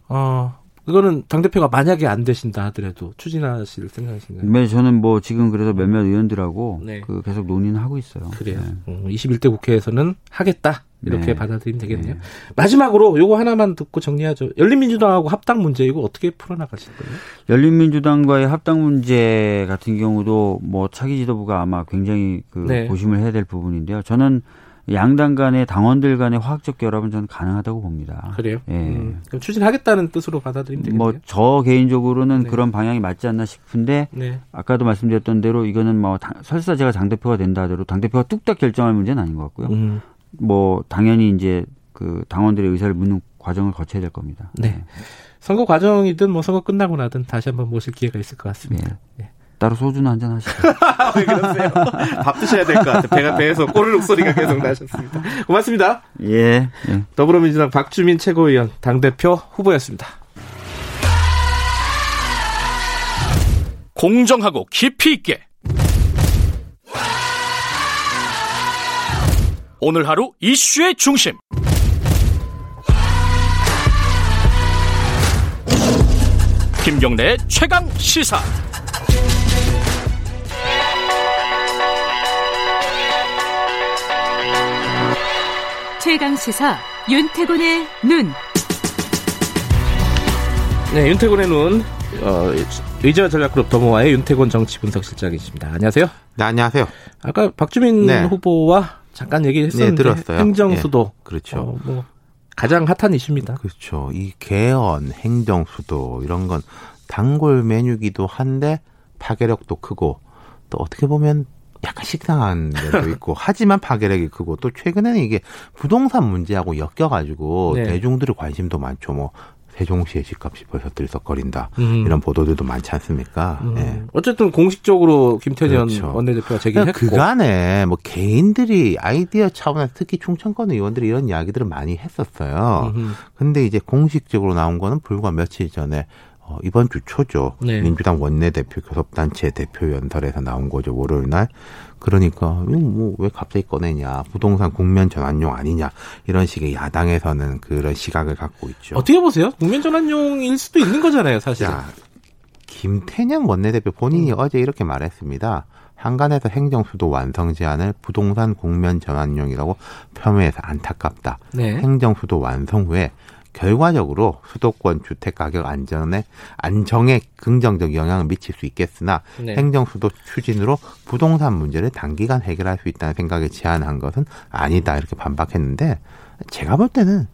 어, 이거는 당대표가 만약에 안 되신다 하더라도 추진하실 생각이신가요? 네, 저는 뭐 지금 그래서 몇몇 의원들하고 네. 그 계속 논의는 하고 있어요. 그래요. 네. 음, 이십일 대 국회에서는 하겠다. 이렇게 네. 받아들이면 되겠네요. 네. 마지막으로 요거 하나만 듣고 정리하죠. 열린민주당하고 합당 문제 이거 어떻게 풀어나가실 거예요? 열린민주당과의 합당 문제 같은 경우도 뭐 차기 지도부가 아마 굉장히 그 네. 고심을 해야 될 부분인데요. 저는 양당 간의 당원들 간의 화학적 결합은 저는 가능하다고 봅니다. 그래요? 예. 음. 그럼 추진하겠다는 뜻으로 받아들이면 되겠네요. 뭐 저 개인적으로는 네. 그런 방향이 맞지 않나 싶은데 네. 아까도 말씀드렸던 대로 이거는 뭐 당, 설사 제가 당대표가 된다 하더라도 당대표가 뚝딱 결정할 문제는 아닌 것 같고요. 음. 뭐 당연히 이제 그 당원들의 의사를 묻는 과정을 거쳐야 될 겁니다. 네, 선거 과정이든 뭐 선거 끝나고 나든 다시 한번 모실 기회가 있을 것 같습니다. 네. 네. 따로 소주는 한잔 하시죠. 왜 그러세요? 밥 드셔야 될 것 같아요. 배가 배에서 꼬르륵 소리가 계속 나셨습니다. 고맙습니다. 예. 예. 더불어민주당 박주민 최고위원 당대표 후보였습니다. 공정하고 깊이 있게. 오늘 하루 이슈의 중심 김경래의 최강 시사. 최강 시사 윤태곤의 눈. 네, 윤태곤의 눈. 어, 의제와 전략그룹 더모아의 윤태곤 정치분석실장이십니다. 안녕하세요. 네, 안녕하세요. 아까 박주민 네. 후보와 잠깐 얘기했었는데 네, 들었어요. 행정수도. 네, 그렇죠. 어, 뭐 가장 핫한 이슈입니다. 그렇죠. 이 개헌, 행정수도 이런 건 단골 메뉴기도 한데 파괴력도 크고 또 어떻게 보면 약간 식상한 데도 있고 하지만 파괴력이 크고 또 최근에는 이게 부동산 문제하고 엮여가지고 네. 대중들의 관심도 많죠. 뭐. 세종시의 집값이 벌써 들썩거린다. 음. 이런 보도들도 많지 않습니까? 음. 네. 어쨌든 공식적으로 김태년 그렇죠. 원내대표가 제기했고. 그간에 뭐 개인들이 아이디어 차원에서 특히 충청권 의원들이 이런 이야기들을 많이 했었어요. 그런데 이제 공식적으로 나온 거는 불과 며칠 전에 어, 이번 주 초죠. 네. 민주당 원내대표 교섭단체 대표 연설에서 나온 거죠. 월요일 날. 그러니까 뭐 왜 갑자기 꺼내냐. 부동산 국면 전환용 아니냐. 이런 식의 야당에서는 그런 시각을 갖고 있죠. 어떻게 보세요? 국면 전환용일 수도 있는 거잖아요. 사실은. 자, 김태년 원내대표 본인이 음. 어제 이렇게 말했습니다. 한간에서 행정수도 완성 제안을 부동산 국면 전환용이라고 폄훼해서 안타깝다. 네. 행정수도 완성 후에 결과적으로 수도권 주택 가격 안전에 안정에 긍정적 영향을 미칠 수 있겠으나 네. 행정수도 추진으로 부동산 문제를 단기간 해결할 수 있다는 생각에 제안한 것은 아니다 이렇게 반박했는데 제가 볼 때는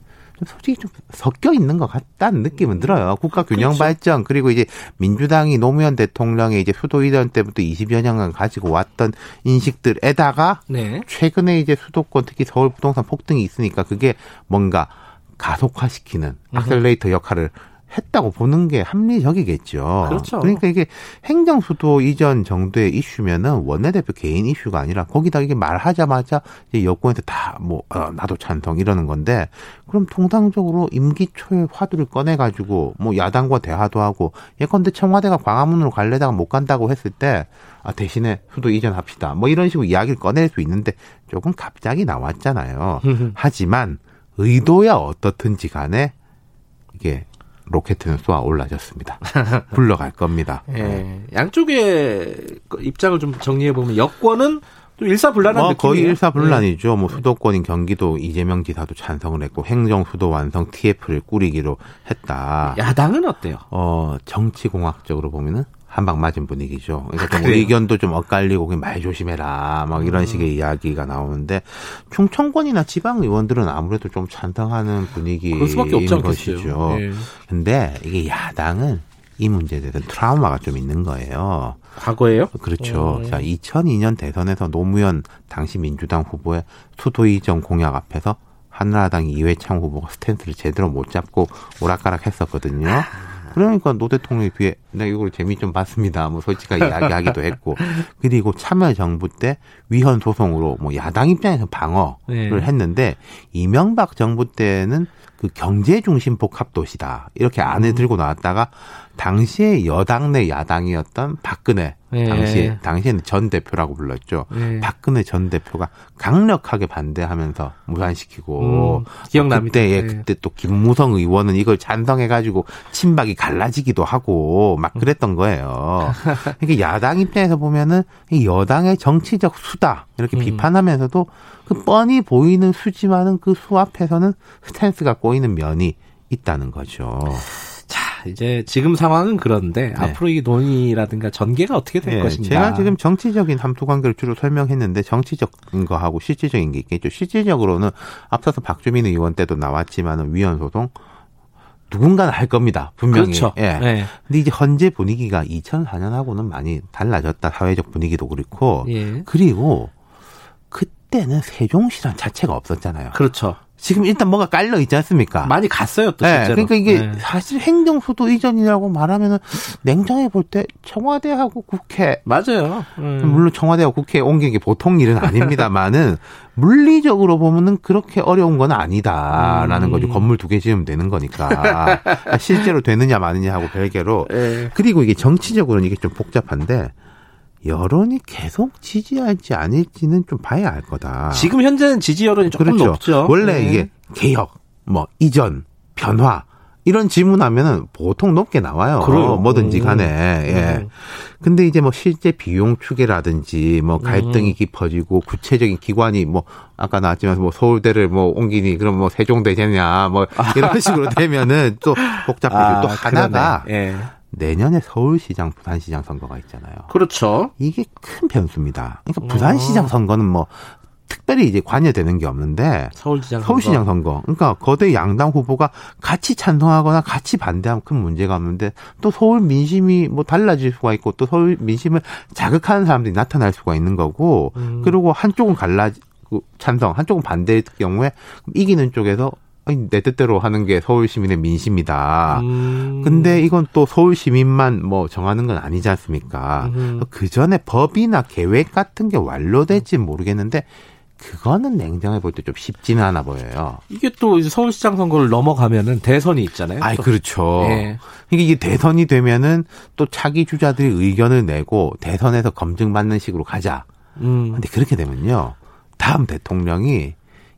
솔직히 좀 섞여 있는 것 같다는 느낌은 들어요. 국가 균형 그렇죠. 발전 그리고 이제 민주당이 노무현 대통령의 이제 수도 이전 때부터 이십여 년간 가지고 왔던 인식들에다가 네. 최근에 이제 수도권 특히 서울 부동산 폭등이 있으니까 그게 뭔가 가속화시키는 악셀레이터 역할을 했다고 보는 게 합리적이겠죠. 그렇죠. 그러니까 이게 행정수도 이전 정도의 이슈면은 원내대표 개인 이슈가 아니라 거기다 이게 말하자마자 이제 여권에서 다 뭐 어, 나도 찬성 이러는 건데 그럼 통상적으로 임기 초에 화두를 꺼내가지고 뭐 야당과 대화도 하고 예컨대 청와대가 광화문으로 갈래다가 못 간다고 했을 때 아, 대신에 수도 이전합시다. 뭐 이런 식으로 이야기를 꺼낼 수 있는데 조금 갑자기 나왔잖아요. 하지만 의도야 어떻든지 간에 이게 로켓은 쏘아 올라졌습니다. 굴러갈 겁니다. 예, 네. 양쪽의 입장을 좀 정리해보면 여권은 또 일사불란한 뭐, 느낌이에요. 거의 일사불란이죠. 네. 뭐 수도권인 경기도 이재명 지사도 찬성을 했고 행정수도 완성 티에프를 꾸리기로 했다. 야당은 어때요? 어, 정치공학적으로 보면은 한방 맞은 분위기죠. 그러니까 좀 의견도 좀 엇갈리고 그냥 말 조심해라 막 이런 음. 식의 이야기가 나오는데 충청권이나 지방 의원들은 아무래도 좀 찬성하는 분위기인 것이죠. 그런데 예. 이게 야당은 이 문제에 대해서 트라우마가 좀 있는 거예요. 과거에요? 그렇죠. 예. 자, 이천이 년 대선에서 노무현 당시 민주당 후보의 수도 이전 공약 앞에서 한나라당 이해찬 후보가 스탠스를 제대로 못 잡고 오락가락했었거든요. 그러니까 노 대통령에 비해 내가 이걸 재미 좀 봤습니다. 뭐 솔직하게 이야기하기도 했고 그리고 참여정부 때 위헌 소송으로 뭐 야당 입장에서 방어를 네. 했는데 이명박 정부 때는 그 경제 중심 복합 도시다 이렇게 안에 음. 들고 나왔다가 당시에 여당 내 야당이었던 박근혜 네. 당시 당시에는 전 대표라고 불렀죠. 네. 박근혜 전 대표가 강력하게 반대하면서 무산시키고 음, 기억납니다. 그때 예, 네. 그때 또 김무성 의원은 이걸 찬성해가지고 친박이 갈라지기도 하고 막 그랬던 거예요. 그러니까 야당 입장에서 보면은 이 여당의 정치적 수다 이렇게 음. 비판하면서도 그 뻔히 보이는 수지만은 그 수 앞에서는 스탠스가 꼬이는 면이 있다는 거죠. 이제 지금 상황은 그런데 네. 앞으로 이 논의라든가 전개가 어떻게 될 네. 것인가. 제가 지금 정치적인 함투관계를 주로 설명했는데 정치적인 거하고 실질적인 게 있겠죠. 실질적으로는 앞서서 박주민 의원 때도 나왔지만 위헌 소송 누군가는 할 겁니다. 분명히. 그렇죠. 예. 네. 근데 이제 현재 분위기가 이천사 년하고는 많이 달라졌다. 사회적 분위기도 그렇고. 예. 그리고 그때는 세종시란 자체가 없었잖아요. 그렇죠. 지금 일단 뭐가 깔려 있지 않습니까? 많이 갔어요, 또 네, 실제로. 그러니까 이게 네. 사실 행정수도 이전이라고 말하면은 냉정히 볼 때 청와대하고 국회 맞아요. 음. 물론 청와대하고 국회에 옮기는 게 보통 일은 아닙니다만은 물리적으로 보면은 그렇게 어려운 건 아니다라는 음. 거죠. 건물 두 개 지으면 되는 거니까 실제로 되느냐 마느냐 하고 별개로. 네. 그리고 이게 정치적으로는 이게 좀 복잡한데. 여론이 계속 지지할지 아닐지는 좀 봐야 알 거다. 지금 현재는 지지 여론이 조금 그렇죠. 높죠. 원래 네. 이게 개혁, 뭐 이전, 변화 이런 질문하면은 보통 높게 나와요. 그럼. 뭐든지 간에. 음. 예. 근데 이제 뭐 실제 비용 추계라든지 뭐 갈등이 음. 깊어지고 구체적인 기관이 뭐 아까 나왔지만 뭐 서울대를 뭐 옮기니 그럼 뭐 세종대 되냐 뭐 이런 식으로 되면은 또 복잡해지고 아, 또 하나가. 예. 내년에 서울시장, 부산시장 선거가 있잖아요. 그렇죠. 이게 큰 변수입니다. 그러니까 부산시장 선거는 뭐 특별히 이제 관여되는 게 없는데 서울시장 선거. 서울시장 선거. 그러니까 거대 양당 후보가 같이 찬성하거나 같이 반대하면 큰 문제가 없는데 또 서울 민심이 뭐 달라질 수가 있고 또 서울 민심을 자극하는 사람들이 나타날 수가 있는 거고 음. 그리고 한쪽은 갈라 찬성, 한쪽은 반대일 경우에 이기는 쪽에서 아니, 내 뜻대로 하는 게 서울 시민의 민심이다. 음. 근데 이건 또 서울 시민만 뭐 정하는 건 아니지 않습니까? 음. 그 전에 법이나 계획 같은 게 완료될지 모르겠는데 그거는 냉정해 볼 때 좀 쉽지는 않아 보여요. 이게 또 이제 서울시장 선거를 넘어가면은 대선이 있잖아요. 아, 그렇죠. 예. 그러니까 이게 대선이 되면은 또 차기 주자들이 의견을 내고 대선에서 검증받는 식으로 가자. 음. 근데 그렇게 되면요, 다음 대통령이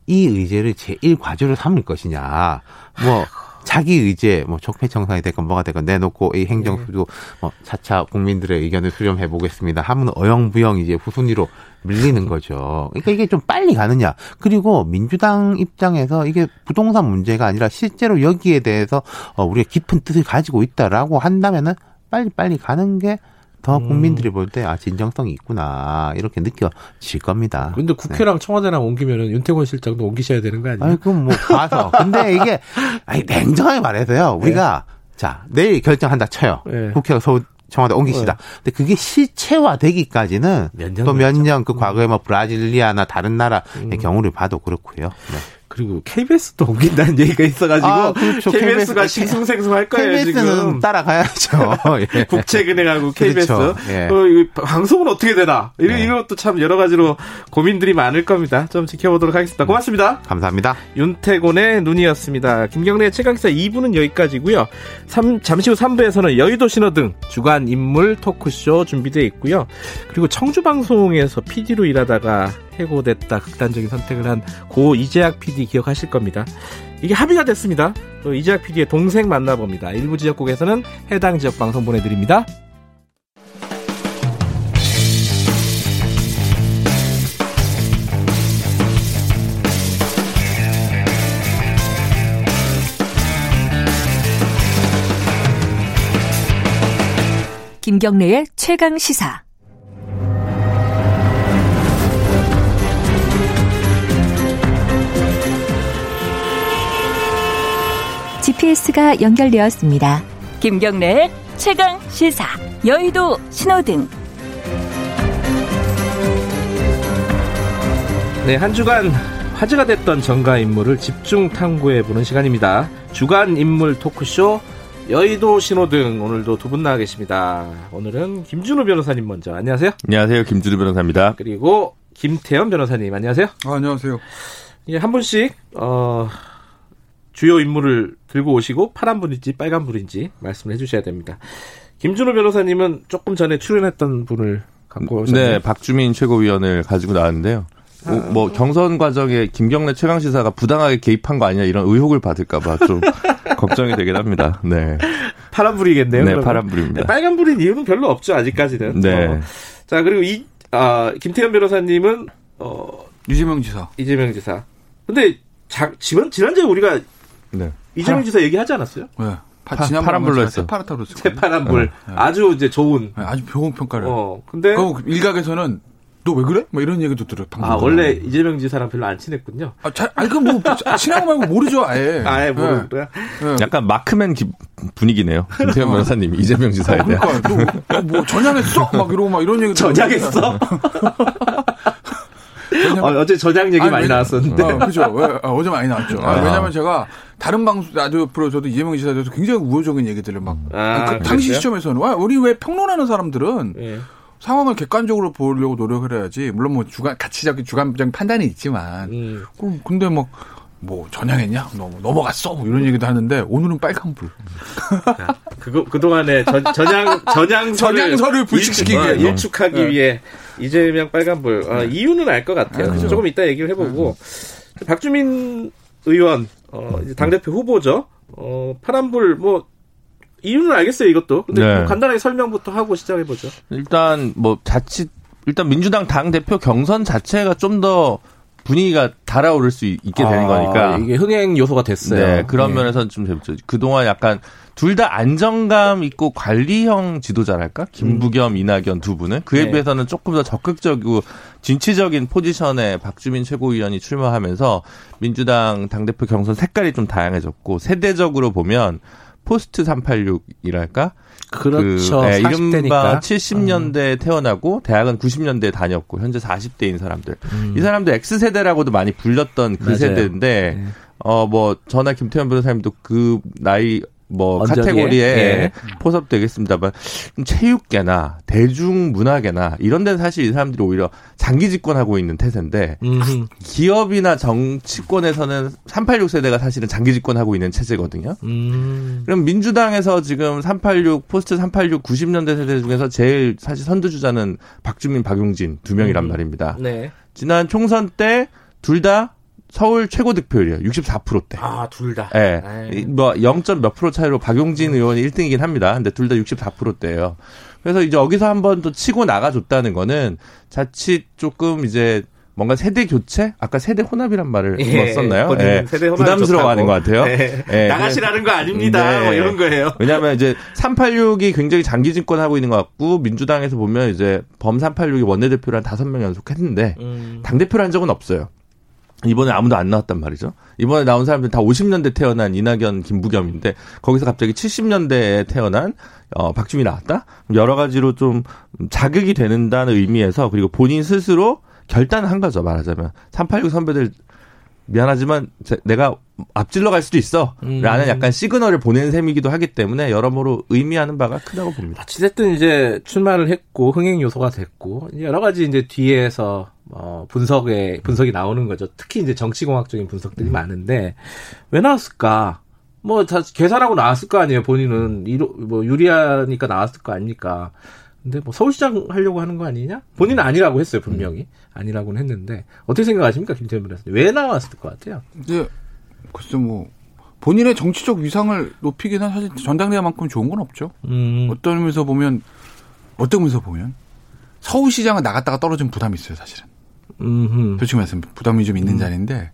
이 의제를 제일 과제로 삼을 것이냐, 뭐 자기 의제, 뭐 적폐청산이 됐건 뭐가 됐건 내놓고 이 행정수도 뭐 차차 국민들의 의견을 수렴해 보겠습니다 하면 어영부영 이제 후순위로 밀리는 거죠. 그러니까 이게 좀 빨리 가느냐. 그리고 민주당 입장에서 이게 부동산 문제가 아니라 실제로 여기에 대해서 우리가 깊은 뜻을 가지고 있다라고 한다면은 빨리 빨리 가는 게 더 국민들이 볼 때 아, 진정성이 있구나 이렇게 느껴질 겁니다. 그런데 국회랑 네. 청와대랑 옮기면은 윤태권 실장도 옮기셔야 되는 거 아니에요? 아니, 그럼 뭐 가서. 근데 이게 아니, 냉정하게 말해서요. 우리가 네. 자 내일 결정한다 쳐요. 네. 국회가 서울 청와대 옮기시다. 네. 근데 그게 실체화되기까지는 또 몇 년 그 과거에 뭐 브라질리아나 다른 나라의 음. 경우를 봐도 그렇고요. 네. 그리고 케이비에스도 옮긴다는 얘기가 있어가지고 아, 그렇죠. 케이비에스가 케이비에스, 싱숭생숭할 거예요. 케이비에스는 지금. 따라가야죠. 예. 국책은행하고 케이비에스. 그렇죠. 예. 어, 이거 방송은 어떻게 되나. 예. 이것도 참 여러 가지로 고민들이 많을 겁니다. 좀 지켜보도록 하겠습니다. 고맙습니다. 감사합니다. 윤태곤의 눈이었습니다. 김경래의 최강기사 이 부는 여기까지고요. 삼, 잠시 후 삼 부에서는 여의도 신호등 주간 인물 토크쇼 준비되어 있고요. 그리고 청주방송에서 피디로 일하다가 해고됐다 극단적인 선택을 한 고 이재학 피디 기억하실 겁니다. 이게 합의가 됐습니다. 또 이재학 피디의 동생 만나봅니다. 일부 지역국에서는 해당 지역 방송 보내드립니다. 김경래의 최강 시사. 지피에스가 연결되었습니다. 김경래의 최강 시사 여의도 신호등. 네, 한 주간 화제가 됐던 정가 인물을 집중 탐구해 보는 시간입니다. 주간 인물 토크쇼 여의도 신호등 오늘도 두 분 나와 계십니다. 오늘은 김준우 변호사님 먼저 안녕하세요. 안녕하세요, 김준우 변호사입니다. 그리고 김태현 변호사님 안녕하세요. 아, 안녕하세요. 예, 한 분씩 어. 주요 인물을 들고 오시고 파란불인지 빨간불인지 말씀을 해주셔야 됩니다. 김준호 변호사님은 조금 전에 출연했던 분을 갖고 오셨네요. 네, 박주민 최고위원을 가지고 나왔는데요. 아. 오, 뭐 경선 과정에 김경래 최강시사가 부당하게 개입한 거 아니냐 이런 의혹을 받을까 봐 좀 걱정이 되긴 합니다. 네, 파란불이겠네요. 네, 그러면. 파란불입니다. 네, 빨간불인 이유는 별로 없죠, 아직까지는. 네. 어. 자, 그리고 이 아, 김태현 변호사님은 어, 이재명 지사. 이재명 지사. 근데 자, 지난 지난주에 우리가 네. 이재명 파란... 지사 얘기하지 않았어요? 네. 파, 파, 파란불로 했어. 새파랗다고 했어요. 새파란불. 네. 아주 이제 좋은. 네, 아주 좋은 평가를. 어, 근데. 그럼 일각에서는 너 왜 그래? 뭐 이런 얘기도 들어요. 방금 아, 원래 거. 이재명 지사랑 별로 안 친했군요. 아, 잘, 아니, 그 뭐, 친하고 말고 모르죠, 아예. 아예 모르는 거야? 네. 네. 약간 마크맨 기, 분위기네요. 김태현 변호사님, 이재명 지사에 대한. 그러니까, 너, 뭐, 전향했어? 막 이러고 막 이런 얘기도. 전향했어? 왜냐면, 어, 어제 저장 얘기 아니, 많이 왜냐, 나왔었는데. 어, 그죠. 어, 어제 많이 나왔죠. 아, 아. 왜냐면 제가 다른 방송, 라디오 프로 저도 이재명 지사에 대해서 굉장히 우호적인 얘기들을 막. 아, 그, 당시 시점에서는. 와, 우리 왜 평론하는 사람들은 예. 상황을 객관적으로 보려고 노력을 해야지. 물론 뭐 주관, 가치적인 주관적인 판단이 있지만. 음. 그럼 근데 막. 뭐 전향했냐? 넘어갔어? 뭐 이런 얘기도 하는데 오늘은 빨간불. 그거 그동안에 전, 전향 전향서를, 전향서를 불식시키기 어, 일축하기 네. 위해 이재명 빨간불. 아, 이유는 알 것 같아요. 아, 조금 이따 얘기를 해보고 박주민 의원 어, 이제 당대표 후보죠. 어, 파란불 뭐. 이유는 알겠어요 이것도. 근데 네. 뭐 간단하게 설명부터 하고 시작해보죠. 일단 뭐 자칫 일단 민주당 당대표 경선 자체가 좀 더 분위기가 달아오를 수 있게 아, 되는 거니까. 이게 흥행 요소가 됐어요. 네, 그런 네. 면에서는 좀 재밌죠. 그동안 약간 둘 다 안정감 있고 관리형 지도자랄까? 김부겸, 음. 이낙연 두 분은. 그에 네. 비해서는 조금 더 적극적이고 진취적인 포지션에 박주민 최고위원이 출마하면서 민주당 당대표 경선 색깔이 좀 다양해졌고 세대적으로 보면 포스트 삼팔육이랄까? 그렇죠. 그, 네, 이른바 칠십 년대에 음. 태어나고 대학은 구십 년대에 다녔고 현재 사십 대인 사람들. 음. 이 사람들 X세대라고도 많이 불렸던 그 맞아요. 세대인데 네. 어, 뭐 저나 김태현 변호사님도 그 나이 뭐 언저리에. 카테고리에 예. 포섭되겠습니다만 체육계나 대중문화계나 이런 데는 사실 이 사람들이 오히려 장기 집권하고 있는 태세인데 음흠. 기업이나 정치권에서는 삼팔육 세대가 사실은 장기 집권하고 있는 체제거든요. 음. 그럼 민주당에서 지금 삼팔육 포스트 삼팔육 구십 년대 세대 중에서 제일 사실 선두주자는 박주민, 박용진 두 명이란 음. 말입니다. 네. 지난 총선 때 둘 다 서울 최고 득표율이에요. 육십사 퍼센트대. 아, 둘 다. 예. 네. 뭐 영 점 몇 프로 차이로 박용진 의원이 일 등이긴 합니다. 근데 둘 다 육십사 퍼센트대예요. 그래서 이제 여기서 한 번 또 치고 나가줬다는 거는 자칫 조금 이제 뭔가 세대 교체? 아까 세대 혼합이란 말을 예, 썼나요? 예, 세대 부담스러워하는 것 같아요. 네. 예. 나가시라는 거 아닙니다. 네. 뭐 이런 거예요. 왜냐하면 이제 삼팔육이 굉장히 장기 집권하고 있는 것 같고 민주당에서 보면 이제 범 삼팔육이 원내대표를 한 다섯 명 연속했는데 음. 당대표를 한 적은 없어요. 이번에 아무도 안 나왔단 말이죠. 이번에 나온 사람들은 다 오십 년대 태어난 이낙연, 김부겸인데 거기서 갑자기 칠십 년대에 태어난 어, 박주민이 나왔다? 여러 가지로 좀 자극이 되는다는 의미에서 그리고 본인 스스로 결단한 거죠. 말하자면 삼팔육 선배들 미안하지만 제, 내가 앞질러 갈 수도 있어 라는 음. 약간 시그널을 보내는 셈이기도 하기 때문에 여러모로 의미하는 바가 크다고 봅니다. 어쨌든 이제 출마를 했고 흥행 요소가 됐고 여러 가지 이제 뒤에서 어, 분석에 분석이 나오는 거죠. 특히 이제 정치공학적인 분석들이 음. 많은데 왜 나왔을까? 뭐 다 계산하고 나왔을 거 아니에요. 본인은 이로, 뭐 유리하니까 나왔을 거 아닙니까? 근데 뭐 서울시장 하려고 하는 거 아니냐? 본인은 아니라고 했어요. 분명히 음. 아니라고는 했는데 어떻게 생각하십니까, 김태년 변호사님? 왜 나왔을 것 같아요? 네. 글쎄 뭐 본인의 정치적 위상을 높이기는 사실 전당대회만큼 좋은 건 없죠. 음. 어떤 의미에서 보면 어떤 의미에서 보면 서울시장은 나갔다가 떨어진 부담이 있어요, 사실은. 음. 솔직히 말씀 부담이 좀 있는 음. 자리인데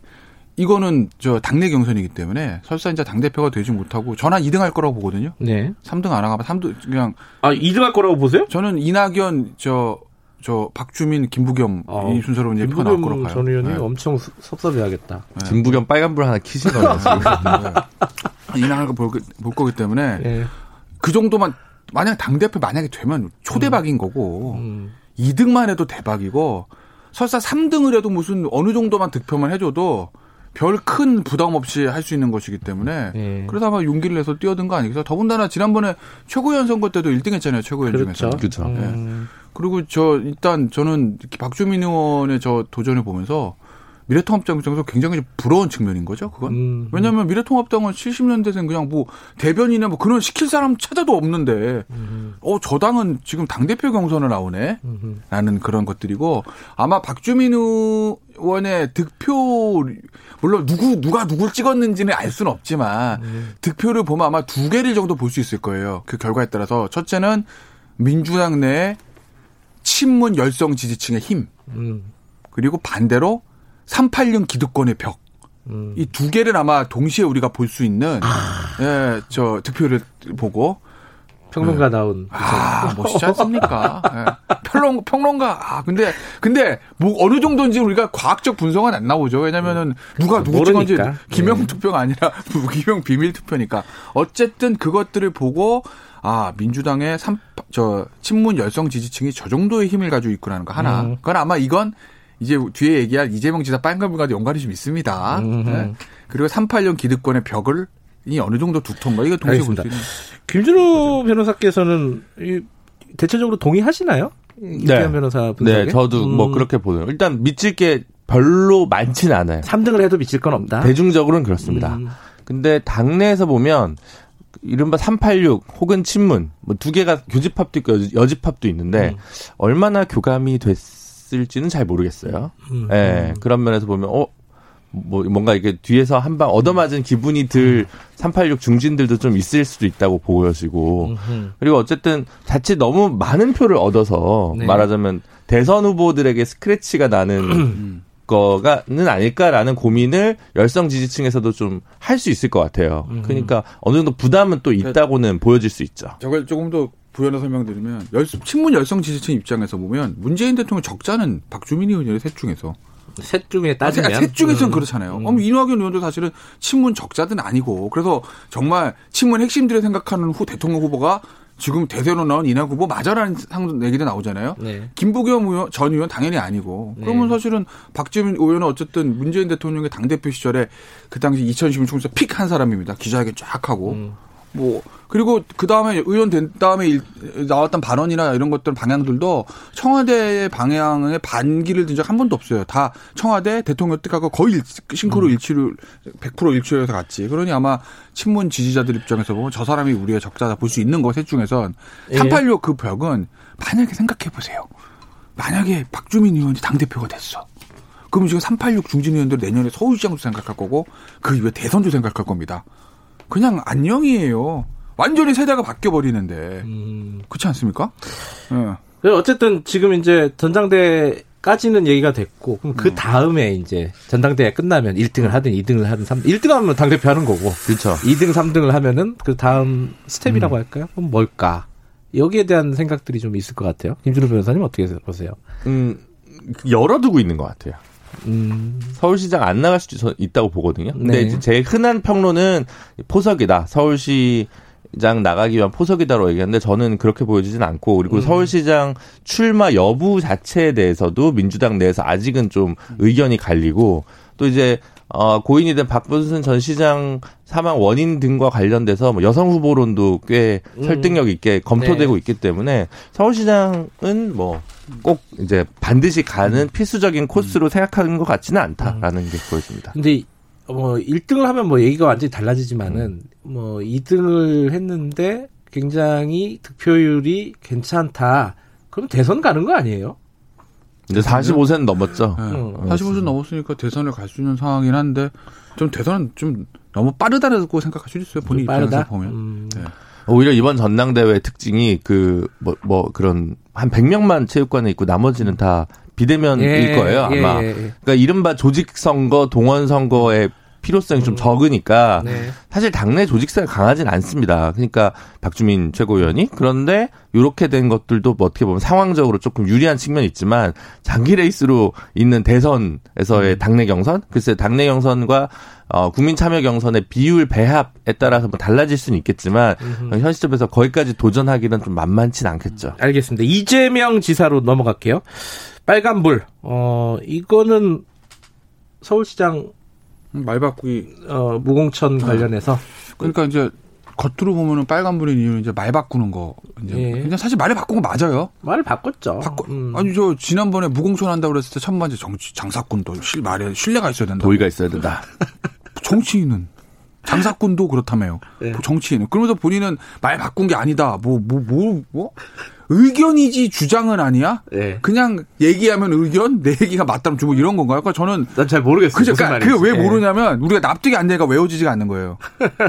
이거는 저 당내 경선이기 때문에 설사 이제 당 대표가 되지 못하고 저는 이 등 할 거라고 보거든요. 네. 삼 등 안 하고 삼 등 그냥 아 이 등 할 거라고 보세요? 저는 이낙연 저 저 박주민, 김부겸 아, 이 순서로 이제 표가 나올 거라고 봐요. 전 의원이 네. 엄청 섭섭해하겠다. 네. 김부겸 빨간불 하나 키시는 거예요. 이낙연을 볼, 볼 거기 때문에 네. 그 정도만 만약 당 대표 만약에 되면 초대박인 음. 거고 음. 이 등만 해도 대박이고 설사 삼 등을 해도 무슨 어느 정도만 득표만 해줘도 별 큰 부담 없이 할 수 있는 것이기 때문에 예. 그래서 아마 용기를 내서 뛰어든 거 아니겠어요? 더군다나 지난번에 최고위원 선거 때도 일 등 했잖아요. 최고위원 중에서. 그렇죠. 네. 음. 그리고 저 일단 저는 박주민 의원의 저 도전을 보면서 미래통합당 입장에서 굉장히 부러운 측면인 거죠. 그건 음. 왜냐하면 미래통합당은 칠십 년대생 그냥 뭐 대변인이나 뭐 그런 시킬 사람 찾아도 없는데 음. 어, 저 당은 지금 당대표 경선에 나오네 음. 라는 그런 것들이고 아마 박주민 의원의 득표 물론 누구, 누가 누굴 찍었는지는 알 수는 없지만 음. 득표를 보면 아마 두 개를 정도 볼 수 있을 거예요. 그 결과에 따라서 첫째는 민주당 내의 친문 열성 지지층의 힘 음. 그리고 반대로 삼팔육 기득권의 벽. 음. 이 두 개를 아마 동시에 우리가 볼 수 있는, 아. 예, 저, 득표를 보고. 평론가 나온. 예. 아, 멋있지 않습니까? 예. 평론, 평론가. 아, 근데, 근데, 뭐, 어느 정도인지 우리가 과학적 분석은 안 나오죠. 왜냐면은, 음. 누가 누구 찍은지 기명 투표가 아니라, 무기명 비밀 투표니까. 어쨌든 그것들을 보고, 아, 민주당의 삼, 저, 친문 열성 지지층이 저 정도의 힘을 가지고 있구나는 거 하나. 음. 그건 아마 이건, 이제 뒤에 얘기할 이재명 지사 빨간불과도 연관이 좀 있습니다. 네. 그리고 삼팔년 기득권의 벽을 이 어느 정도 두터운가 이거 동시에 볼 수 있는. 김준호 변호사께서는 이 대체적으로 동의하시나요? 네. 변호사 분석에? 네, 저도 음. 뭐 그렇게 보네요. 일단 미칠 게 별로 많진 않아요. 삼 등을 해도 미칠 건 없다. 대중적으로는 그렇습니다. 음. 근데 당내에서 보면 이른바 삼팔육 혹은 친문 뭐 두 개가 교집합도 있고 여집합도 있는데 음. 얼마나 교감이 됐. 쓸지는 잘 모르겠어요. 음, 예, 음. 그런 면에서 보면 어, 뭐 뭔가 이게 뒤에서 한 방 얻어맞은 기분이 들 삼팔육 중진들도 좀 있을 수도 있다고 보여지고 음, 그리고 어쨌든 자칫 너무 많은 표를 얻어서 네. 말하자면 대선 후보들에게 스크래치가 나는 음. 거가는 아닐까라는 고민을 열성 지지층에서도 좀 할 수 있을 것 같아요. 음. 그러니까 어느 정도 부담은 또 있다고는 보여질 수 있죠. 저걸 조금 더 부연을 설명드리면 열, 친문 열성 지지층 입장에서 보면 문재인 대통령 적자는 박주민 의원이 셋 중에서. 셋 중에 따지면. 아, 셋 중에서는 음. 그렇잖아요. 음. 이낙연 의원도 사실은 친문 적자든 아니고 그래서 정말 친문 핵심들을 생각하는 후 대통령 후보가 지금 대세로 나온 이낙연 후보 맞아라는 상 얘기도 나오잖아요. 네. 김부겸 의원, 전 의원 당연히 아니고 그러면 네. 사실은 박주민 의원은 어쨌든 문재인 대통령의 당대표 시절에 그 당시 이천십육 총선 픽 한 사람입니다. 기자회견 쫙 하고. 음. 뭐 그리고 그 다음에 의원 된 다음에 일, 나왔던 발언이나 이런 것들 방향들도 청와대의 방향의 반기를 든 적 한 번도 없어요. 다 청와대 대통령 뜻하고 거의 일, 싱크로 일치로 백 퍼센트 일치해서 갔지. 그러니 아마 친문 지지자들 입장에서 보면 저 사람이 우리의 적자다 볼 수 있는 것 셋 중에선 삼팔육 그 벽은 만약에 생각해 보세요. 만약에 박주민 의원이 당대표가 됐어. 그럼 지금 삼팔육 중진 의원들 내년에 서울시장도 생각할 거고 그 이후에 대선도 생각할 겁니다. 그냥 안녕이에요. 완전히 세대가 바뀌어버리는데. 음. 그렇지 않습니까? 네. 어쨌든 지금 이제 전당대회까지는 얘기가 됐고 그럼 그 다음에 음. 이제 전당대회 끝나면 일 등을 하든 이 등을 하든 삼 등. 일 등 하면 당대표 하는 거고. 그렇죠. 이 등, 삼 등을 하면은 그 다음 스텝이라고 음. 할까요? 그럼 뭘까? 여기에 대한 생각들이 좀 있을 것 같아요. 김준호 변호사님 어떻게 보세요? 음, 열어두고 있는 것 같아요. 음. 서울시장 안 나갈 수도 있다고 보거든요. 근데 네. 제일 흔한 평론은 포석이다. 서울시장 나가기 위한 포석이다라고 얘기하는데 저는 그렇게 보여지진 않고 그리고 음. 서울시장 출마 여부 자체에 대해서도 민주당 내에서 아직은 좀 의견이 갈리고 또 이제 어, 고인이 된 박원순 전 시장 사망 원인 등과 관련돼서 뭐 여성 후보론도 꽤 음. 설득력 있게 검토되고 네. 있기 때문에 서울시장은 뭐 꼭 이제 반드시 가는 필수적인 코스로 음. 생각하는 것 같지는 않다라는 음. 게 보였습니다. 근데 뭐 일 등을 하면 뭐 얘기가 완전히 달라지지만은 뭐 이 등을 했는데 굉장히 득표율이 괜찮다. 그럼 대선 가는 거 아니에요? 이제 사십오 세는 넘었죠. 네. 사십오 세 넘었으니까 대선을 갈 수 있는 상황이긴 한데 좀 대선은 좀 너무 빠르다라고 생각할 수 있어요. 본인 입장에서 보면. 음. 네. 오히려 이번 전당대회 특징이 그 뭐 뭐 그런 한 백 명만 체육관에 있고 나머지는 다 비대면일 거예요. 예, 아마. 예, 예. 그러니까 이른바 조직 선거, 동원 선거의 필요성이 좀 적으니까 네. 사실 당내 조직성이 강하진 않습니다. 그러니까 박주민 최고위원이 그런데 이렇게 된 것들도 뭐 어떻게 보면 상황적으로 조금 유리한 측면이 있지만 장기 레이스로 있는 대선에서의 음. 당내 경선? 글쎄 당내 경선과 어, 국민 참여 경선의 비율 배합에 따라서 뭐 달라질 수는 있겠지만 음흠. 현 시점에서 거기까지 도전하기는 좀 만만치는 않겠죠. 알겠습니다. 이재명 지사로 넘어갈게요. 빨간불. 어, 이거는 서울시장 말바꾸기 어, 무공천 관련해서 그러니까 이제 겉으로 보면은 빨간불인 이유는 이제 말 바꾸는 거 이제 예. 그냥 사실 말을 바꾼 거 맞아요. 말을 바꿨죠. 바꾸, 음. 아니 저 지난번에 무공천 한다고 그랬을 때 첫 번째 정치 장사꾼도 실 말에 신뢰가 있어야 된다. 도의가 있어야 된다. 정치인은 장사꾼도 그렇다며요. 네. 정치인은 그러면서 본인은 말 바꾼 게 아니다. 뭐 뭐 뭐 뭐 의견이지 주장은 아니야? 네. 그냥 얘기하면 의견, 내 얘기가 맞다면 주고 이런 건가요? 그러니까 저는 난 잘 모르겠어요. 그러니까 그게 왜 모르냐면 우리가 납득이 안 되니까 외워지지가 않는 거예요.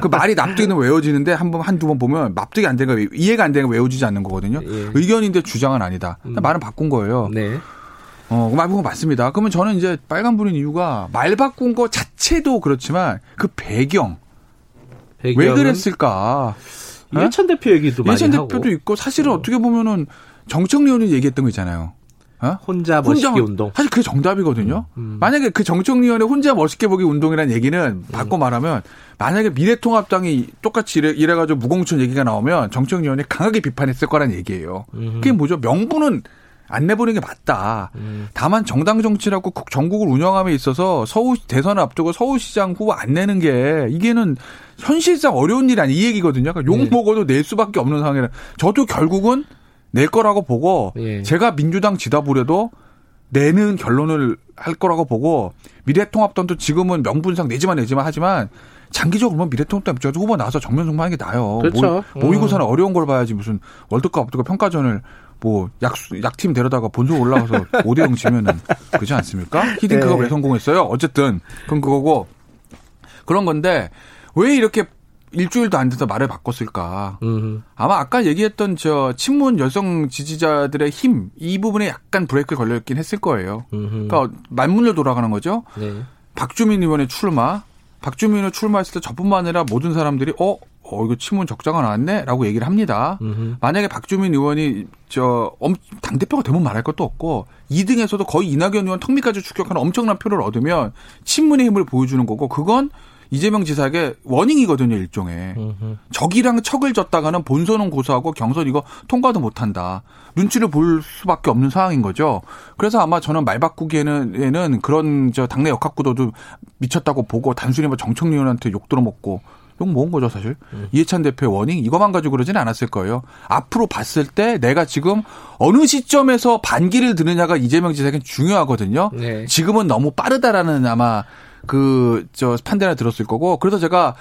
그 말이 납득이는 외워지는데 한 번 한두 번 보면 납득이 안 되니까 이해가 안 되니까 외워지지 않는 거거든요. 예. 의견인데 주장은 아니다. 음. 말은 바꾼 거예요. 네. 어, 말 바꾼 거 맞습니다. 그러면 저는 이제 빨간불인 이유가 말 바꾼 거 자체도 그렇지만 그 배경 배경은... 왜 그랬을까? 이해찬 대표 얘기도 많이 하고. 이해찬 대표도 있고 사실은 어. 어떻게 보면은 정청리 의원이 얘기했던 거 있잖아요. 어? 혼자 멋있게 혼자, 운동. 사실 그게 정답이거든요. 음, 음. 만약에 그 정청리 의원의 혼자 멋있게 보기 운동이라는 얘기는 바꿔 음. 말하면 만약에 미래통합당이 똑같이 이래, 이래가지고 무공천 얘기가 나오면 정청리 의원이 강하게 비판했을 거란 얘기예요. 음. 그게 뭐죠? 명분은 안 내보는 게 맞다. 음. 다만 정당 정치라고 전국을 운영함에 있어서 서울 대선을 앞두고 서울시장 후보 안 내는 게 이게는 현실상 어려운 일이 아니 이 얘기거든요. 그러니까 욕 네. 먹어도 낼 수밖에 없는 상황이라. 저도 결국은 낼 거라고 보고 네. 제가 민주당 지다부래도 내는 결론을 할 거라고 보고 미래통합당도 지금은 명분상 내지만 내지만 하지만 장기적으로 보면 미래통합당 입장에서 후보 나와서 정면 승부하는 게 나아요. 그렇죠. 모의, 모의고사는 음. 어려운 걸 봐야지 무슨 월드컵 앞두고 평가전을 뭐 약수, 약팀 데려다가 본선 올라가서 오 대 영 지면은 그렇지 않습니까? 히딩크가 네. 왜 성공했어요? 어쨌든 그건 그거고 그런 건데 왜 이렇게 일주일도 안 돼서 말을 바꿨을까? 음. 아마 아까 얘기했던 저 친문 열성 지지자들의 힘 이 부분에 약간 브레이크 걸려있긴 했을 거예요. 음. 그러니까 만물로 돌아가는 거죠. 네. 박주민 의원의 출마, 박주민을 출마했을 때 저뿐만 아니라 모든 사람들이 어? 어, 이거 친문 적자가 나왔네? 라고 얘기를 합니다. 음흠. 만약에 박주민 의원이, 저, 당대표가 되면 말할 것도 없고, 이 등에서도 거의 이낙연 의원 턱밑까지 추격하는 엄청난 표를 얻으면, 친문의 힘을 보여주는 거고, 그건 이재명 지사에게 워닝이거든요, 일종의. 음흠. 적이랑 척을 졌다가는 본선은 고사하고, 경선 이거 통과도 못한다. 눈치를 볼 수밖에 없는 상황인 거죠. 그래서 아마 저는 말 바꾸기에는, 그런, 저, 당내 역학구도도 미쳤다고 보고, 단순히 뭐 정청리 의원한테 욕 들어먹고, 욕 모은 거죠 사실. 음. 이해찬 대표의 워닝 이것만 가지고 그러진 않았을 거예요. 앞으로 봤을 때 내가 지금 어느 시점에서 반기를 드느냐가 이재명 지사에겐 중요하거든요. 네. 지금은 너무 빠르다라는 아마 그 저 판단을 들었을 거고, 그래서 제가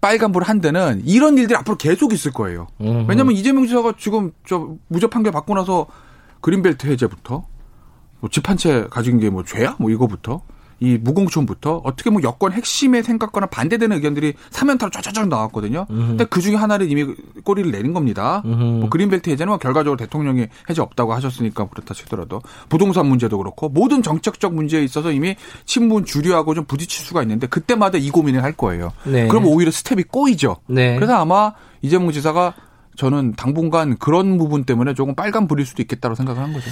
빨간불 한 대는 이런 일들이 앞으로 계속 있을 거예요. 음흠. 왜냐하면 이재명 지사가 지금 저 무죄 판결 받고 나서 그린벨트 해제부터 뭐 집 한 채 가진 게 뭐 죄야? 뭐 이거부터 이 무공천부터 어떻게 뭐 여권 핵심의 생각과는 반대되는 의견들이 삼 연타로 쫙쫙 나왔거든요. 음흠. 근데 그중에 하나를 이미 꼬리를 내린 겁니다. 뭐 그린벨트 해제는 결과적으로 대통령이 해제 없다고 하셨으니까 그렇다 치더라도 부동산 문제도 그렇고 모든 정책적 문제에 있어서 이미 친문 주류하고 좀 부딪힐 수가 있는데 그때마다 이 고민을 할 거예요. 네. 그러면 오히려 스텝이 꼬이죠. 네. 그래서 아마 이재명 지사가 저는 당분간 그런 부분 때문에 조금 빨간 불일 수도 있겠다고 생각을 한 거죠.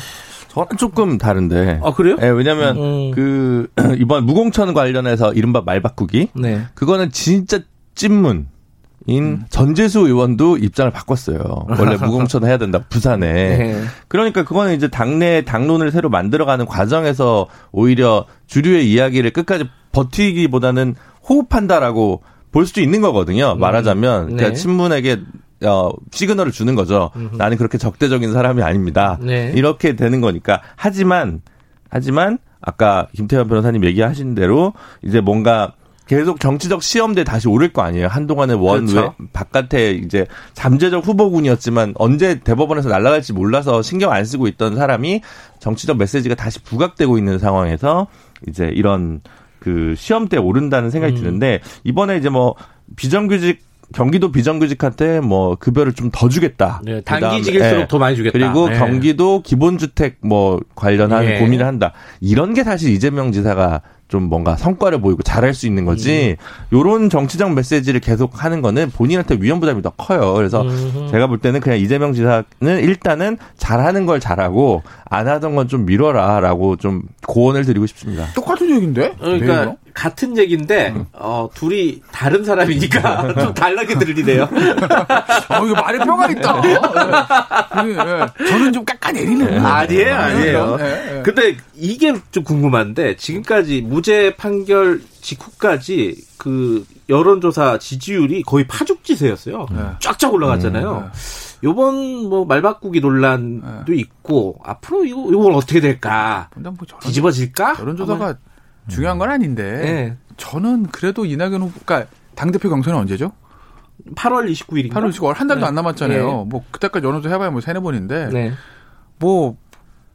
저랑 조금 다른데. 아, 그래요? 네, 왜냐면, 음. 그, 이번 무공천 관련해서 이른바 말 바꾸기. 네. 그거는 진짜 찐문인 음. 전재수 의원도 입장을 바꿨어요. 원래 무공천 해야 된다, 부산에. 네. 그러니까 그거는 이제 당내 당론을 새로 만들어가는 과정에서 오히려 주류의 이야기를 끝까지 버티기보다는 호흡한다라고 볼 수도 있는 거거든요. 말하자면. 음. 네. 그러니까 친문에게 어, 시그널을 주는 거죠. 음흠. 나는 그렇게 적대적인 사람이 아닙니다. 네. 이렇게 되는 거니까. 하지만, 하지만, 아까 김태현 변호사님 얘기하신 대로, 이제 뭔가 계속 정치적 시험대에 다시 오를 거 아니에요. 한동안은 원, 그렇죠. 외, 바깥에 이제 잠재적 후보군이었지만, 언제 대법원에서 날아갈지 몰라서 신경 안 쓰고 있던 사람이 정치적 메시지가 다시 부각되고 있는 상황에서, 이제 이런 그 시험대에 오른다는 생각이 음. 드는데, 이번에 이제 뭐, 비정규직, 경기도 비정규직한테 뭐 급여를 좀 더 주겠다. 네, 단기직일수록 예, 더 많이 주겠다. 그리고 예. 경기도 기본주택 뭐 관련한 예. 고민을 한다. 이런 게 사실 이재명 지사가 좀 뭔가 성과를 보이고 잘할 수 있는 거지. 이런 음. 정치적 메시지를 계속 하는 거는 본인한테 위험 부담이 더 커요. 그래서 음흠. 제가 볼 때는 그냥 이재명 지사는 일단은 잘하는 걸 잘하고 안 하던 건 좀 미뤄라라고 좀 고언을 드리고 싶습니다. 똑같은 얘기인데? 그러니까 네, 같은 얘기인데 음. 어, 둘이 다른 사람이니까 좀 다르게 들리네요. 어, 이거 말에 뼈가 있다. 네. 네. 저는 좀 깎아내리는. 아니에요, 아니에요. 네, 네. 근데 이게 좀 궁금한데 지금까지 무죄 판결 직후까지 그 여론조사 지지율이 거의 파죽지세였어요. 네. 쫙쫙 올라갔잖아요. 요번 음, 네. 뭐 말바꾸기 논란도 네. 있고 앞으로 이거 요건 어떻게 될까? 뭐 저런, 뒤집어질까? 여론조사가 아마, 중요한 건 아닌데 네. 저는 그래도 이낙연 후보가 당대표 경선은 언제죠? 팔월 이십구일인가? 팔월 이십구일 한 달도 네. 안 남았잖아요. 네. 뭐 그때까지 여론조사 해봐야 뭐 세네 번인데 네. 뭐.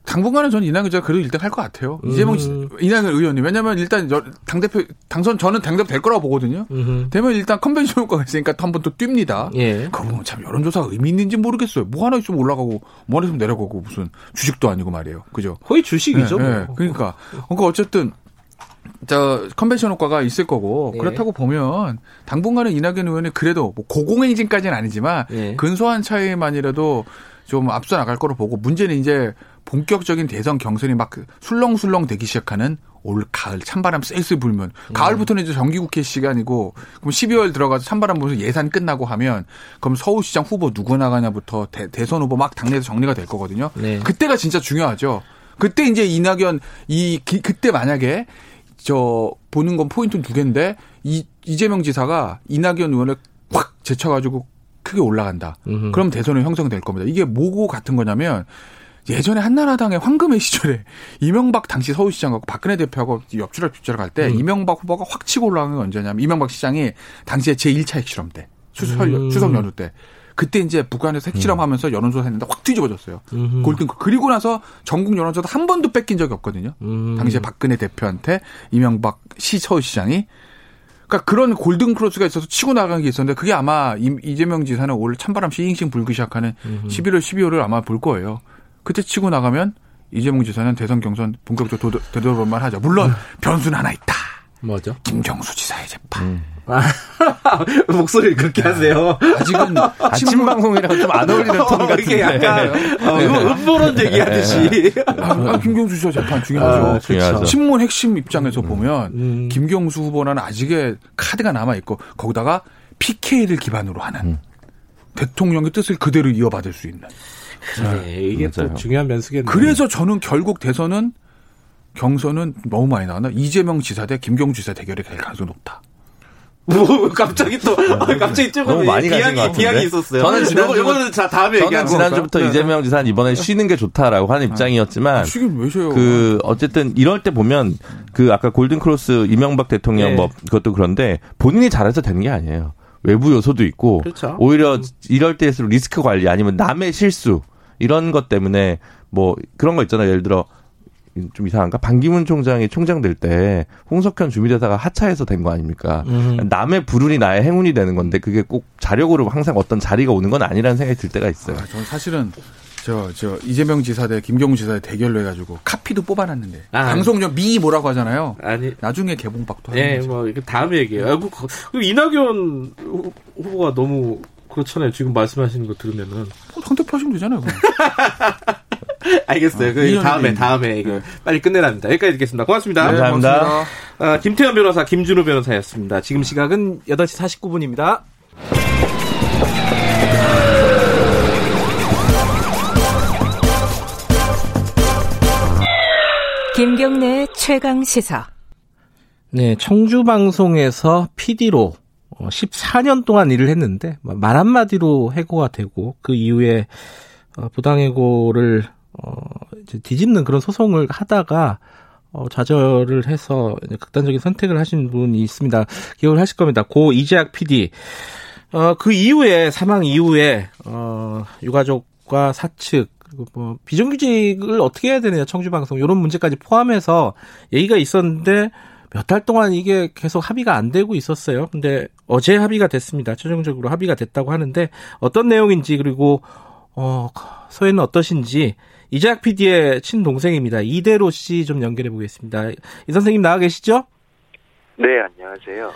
당분간은 저는 이낙연 의원이 그래도 일 등 할 것 같아요. 음. 이재명 이낙연 의원님. 왜냐면 일단 당대표, 당선, 저는 당대표 될 거라고 보거든요. 음. 되면 일단 컨벤션 효과가 있으니까 한 번 또 뜁니다. 예. 그거 보면 참 여론조사가 의미 있는지 모르겠어요. 뭐 하나 있으면 올라가고, 뭐 하나 있으면 내려가고, 무슨 주식도 아니고 말이에요. 그죠? 거의 주식이죠. 네, 네. 그러니까. 그러니까 어쨌든, 저 컨벤션 효과가 있을 거고, 예. 그렇다고 보면 당분간은 이낙연 의원이 그래도 뭐 고공행진까지는 아니지만, 예. 근소한 차이만이라도 좀 앞서 나갈 거로 보고, 문제는 이제 본격적인 대선 경선이 막 술렁술렁 되기 시작하는 올 가을 찬바람 쎄쎄 불면 음. 가을부터는 이제 정기국회 시간이고 그럼 십이월 들어가서 찬바람 불면서 예산 끝나고 하면 그럼 서울시장 후보 누구 나가냐부터 대, 대선 후보 막 당내에서 정리가 될 거거든요. 네. 그때가 진짜 중요하죠. 그때 이제 이낙연 이 기, 그때 만약에 저 보는 건 포인트 두 개인데 이, 이재명 지사가 이낙연 의원을 확 제쳐가지고 크게 올라간다. 음흠. 그럼 대선이 형성될 겁니다. 이게 뭐고 같은 거냐면. 예전에 한나라당의 황금의 시절에 이명박 당시 서울시장하고 박근혜 대표하고 엽주를 빗자락할 때 음. 이명박 후보가 확 치고 올라간 게 언제냐면 이명박 시장이 당시에 제일 차 핵실험 때 추석, 음. 추석 연휴 때 그때 이제 북한에서 핵실험하면서 음. 여론조사 했는데 확 뒤집어졌어요. 음. 그리고 나서 전국 여론조사 한 번도 뺏긴 적이 없거든요. 음. 당시에 박근혜 대표한테 이명박 시 서울시장이 그러니까 그런 골든크로스가 있어서 치고 나간 게 있었는데 그게 아마 이재명 지사는 올 찬바람 싱싱 불기 시작하는 음. 십일월, 십이월을 아마 볼 거예요. 그때 치고 나가면 이재명 지사는 대선 경선 본격적으로 되돌아볼 만하죠. 물론 음. 변수는 하나 있다. 뭐죠? 김경수 지사의 재판. 음. 아, 목소리를 그렇게 하세요. 아직은 아침 방송이라고 좀 안 어울리는 톤 같은데. 이게 약간 어, 음모론 얘기하듯이. 아, 김경수 지사 재판 중요하죠. 아, 중요하죠. 친문 핵심 입장에서 음. 보면 음. 김경수 후보는 아직의 카드가 남아 있고 거기다가 피케이를 기반으로 하는 음. 대통령의 뜻을 그대로 이어받을 수 있는. 그래, 이게 맞아요. 또 중요한 변수겠네요. 그래서 저는 결국 대선은 경선은 너무 많이 나왔나? 이재명 지사 대 김경수 지사 대결이 될 가능성이 높다. 뭐 갑자기 또 갑자기 조금 비약이 비약이 있었어요. 저는 지난주 이거는 다 다음에 얘기하고. 저는 지난주부터 네. 이재명 지사는 이번에 쉬는 게 좋다라고 하는 입장이었지만 아, 쉬긴 왜 쉬어요? 그 어쨌든 이럴 때 보면 그 아까 골든 크로스 이명박 대통령 네. 뭐 그것도 그런데 본인이 잘해서 되는 게 아니에요. 외부 요소도 있고 그렇죠. 오히려 이럴 때일수록 리스크 관리 아니면 남의 실수 이런 것 때문에 뭐 그런 거 있잖아요. 예를 들어 좀 이상한가? 반기문 총장이 총장 될 때 홍석현 주미대사가 하차해서 된 거 아닙니까? 음. 남의 불운이 나의 행운이 되는 건데 그게 꼭 자력으로 항상 어떤 자리가 오는 건 아니라는 생각이 들 때가 있어요. 아, 저는 사실은 저, 저 이재명 지사 대 김경수 지사의 대결로 해가지고 카피도 뽑아놨는데 아, 방송 좀 미 뭐라고 하잖아요. 아니 나중에 개봉박도 하는 거죠. 네, 뭐 다음 얘기예요. 아, 그, 그 이낙연 후보가 너무 그렇잖아요. 지금 말씀하시는 거 들으면은 선택하시면 되잖아요. 알겠어요. 아, 그 다음에 다음에 이거 네. 빨리 끝내랍니다. 여기까지 듣겠습니다. 고맙습니다. 네, 감사합니다. 고맙습니다. 어, 김태현 변호사, 김준호 변호사였습니다. 지금 시각은 여덟 시 사십구 분입니다. 김경래 최강 시사. 네, 청주 방송에서 피디로 십사 년 동안 일을 했는데 말 한마디로 해고가 되고 그 이후에 부당해고를 어, 이제 뒤집는 그런 소송을 하다가, 어, 좌절을 해서 이제 극단적인 선택을 하신 분이 있습니다. 기억을 하실 겁니다. 고이재학 피디. 어, 그 이후에, 사망 이후에, 어, 유가족과 사측, 그리고 뭐, 비정규직을 어떻게 해야 되느냐, 청주방송, 이런 문제까지 포함해서 얘기가 있었는데, 몇 달 동안 이게 계속 합의가 안 되고 있었어요. 근데 어제 합의가 됐습니다. 최종적으로 합의가 됐다고 하는데, 어떤 내용인지, 그리고, 어, 소회는 어떠신지 이재학 피디의 친동생입니다. 이대로 씨 좀 연결해 보겠습니다. 이 선생님 나와 계시죠? 네, 안녕하세요.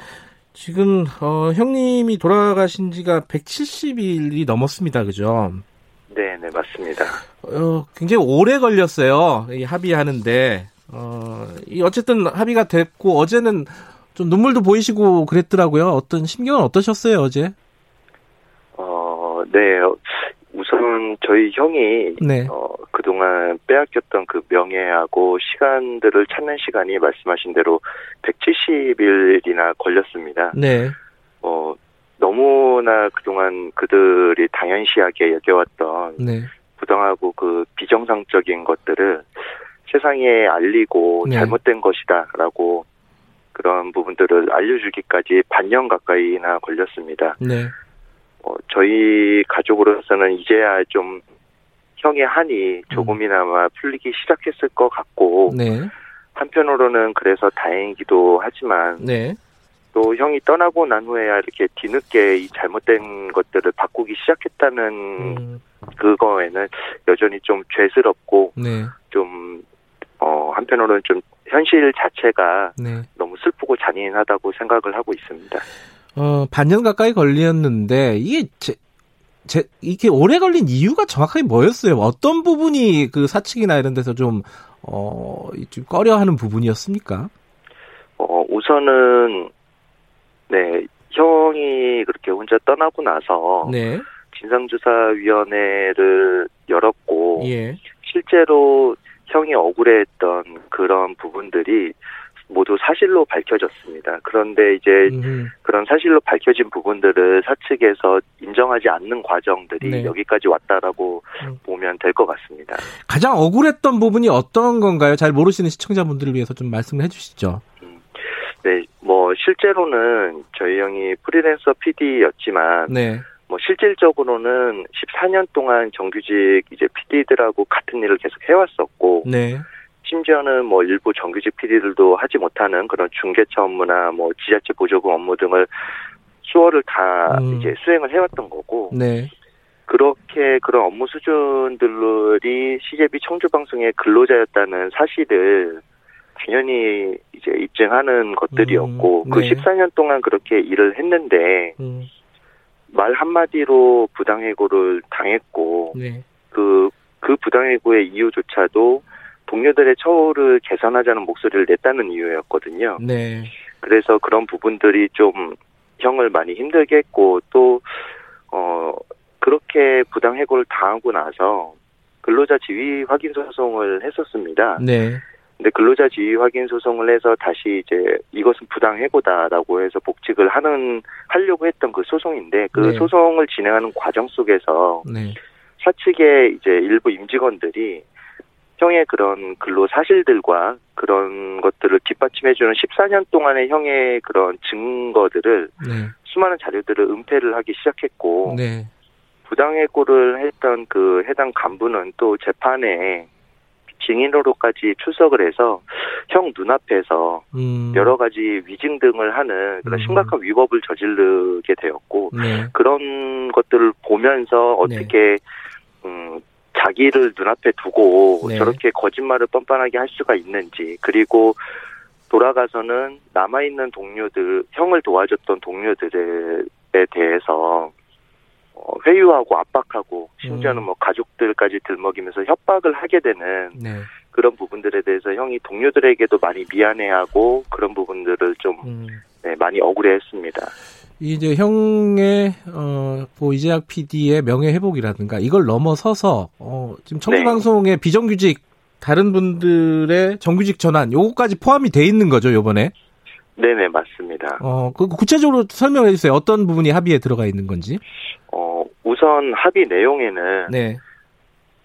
지금 어, 형님이 돌아가신 지가 백칠십 일이 넘었습니다. 그죠? 네, 네, 맞습니다. 어, 굉장히 오래 걸렸어요. 이 합의하는데. 어, 이 어쨌든 합의가 됐고 어제는 좀 눈물도 보이시고 그랬더라고요. 어떤 심경은 어떠셨어요, 어제? 어, 네. 우선 저희 형이 네. 어, 그동안 빼앗겼던 그 명예하고 시간들을 찾는 시간이 말씀하신 대로 백칠십 일이나 걸렸습니다. 네. 어, 너무나 그동안 그들이 당연시하게 여겨왔던 네. 부당하고 그 비정상적인 것들을 세상에 알리고 네. 잘못된 것이다라고 그런 부분들을 알려주기까지 반년 가까이나 걸렸습니다. 네. 저희 가족으로서는 이제야 좀 형의 한이 조금이나마 풀리기 시작했을 것 같고 네. 한편으로는 그래서 다행이기도 하지만 네. 또 형이 떠나고 난 후에야 이렇게 뒤늦게 이 잘못된 것들을 바꾸기 시작했다는 음. 그거에는 여전히 좀 죄스럽고 네. 좀 어, 한편으로는 좀 현실 자체가 네. 너무 슬프고 잔인하다고 생각을 하고 있습니다. 어, 반년 가까이 걸렸는데, 이게, 제, 제, 이게 오래 걸린 이유가 정확하게 뭐였어요? 어떤 부분이 그 사측이나 이런 데서 좀, 어, 좀 꺼려 하는 부분이었습니까? 어, 우선은, 네, 형이 그렇게 혼자 떠나고 나서, 네. 진상조사위원회를 열었고, 예. 실제로 형이 억울해했던 그런 부분들이, 모두 사실로 밝혀졌습니다. 그런데 이제 음. 그런 사실로 밝혀진 부분들을 사측에서 인정하지 않는 과정들이 네. 여기까지 왔다라고 음. 보면 될 것 같습니다. 가장 억울했던 부분이 어떤 건가요? 잘 모르시는 시청자분들을 위해서 좀 말씀을 해주시죠. 음. 네, 뭐 실제로는 저희 형이 프리랜서 피디였지만 네. 뭐 실질적으로는 십사 년 동안 정규직 이제 피디들하고 같은 일을 계속 해왔었고. 네. 심지어는 뭐 일부 정규직 피디들도 하지 못하는 그런 중개차 업무나 뭐 지자체 보조금 업무 등을 수월을 다 음. 이제 수행을 해왔던 거고. 네. 그렇게 그런 업무 수준들이 씨제이비 청주방송의 근로자였다는 사실을 당연히 이제 입증하는 것들이었고, 음. 네. 그 십사 년 동안 그렇게 일을 했는데, 음. 말 한마디로 부당해고를 당했고, 네. 그, 그 부당해고의 이유조차도 동료들의 처우를 개선하자는 목소리를 냈다는 이유였거든요. 네. 그래서 그런 부분들이 좀 형을 많이 힘들게 했고 또 어, 그렇게 부당해고를 당하고 나서 근로자 지위 확인 소송을 했었습니다. 네. 근데 근로자 지위 확인 소송을 해서 다시 이제 이것은 부당해고다라고 해서 복직을 하는 하려고 했던 그 소송인데 그 네. 소송을 진행하는 과정 속에서 네. 사측의 이제 일부 임직원들이 형의 그런 근로 사실들과 그런 것들을 뒷받침해주는 십사 년 동안의 형의 그런 증거들을 네. 수많은 자료들을 은폐를 하기 시작했고 네. 부당해고를 했던 그 해당 간부는 또 재판에 증인으로까지 출석을 해서 형 눈앞에서 음. 여러 가지 위증 등을 하는 그런 심각한 위법을 저지르게 되었고 네. 그런 것들을 보면서 어떻게 네. 음, 자기를 눈앞에 두고 네. 저렇게 거짓말을 뻔뻔하게 할 수가 있는지 그리고 돌아가서는 남아있는 동료들 형을 도와줬던 동료들에 대해서 회유하고 압박하고 심지어는 뭐 가족들까지 들먹이면서 협박을 하게 되는 네. 그런 부분들에 대해서 형이 동료들에게도 많이 미안해하고 그런 부분들을 좀 음. 네, 많이 억울해했습니다. 이제 형의 어, 고이재학 피디의 명예 회복이라든가 이걸 넘어서서 어, 지금 청주 방송의 네. 비정규직 다른 분들의 정규직 전환 요거까지 포함이 돼 있는 거죠 이번에? 네네 맞습니다. 어, 그 구체적으로 설명해 주세요. 어떤 부분이 합의에 들어가 있는 건지? 어, 우선 합의 내용에는 네.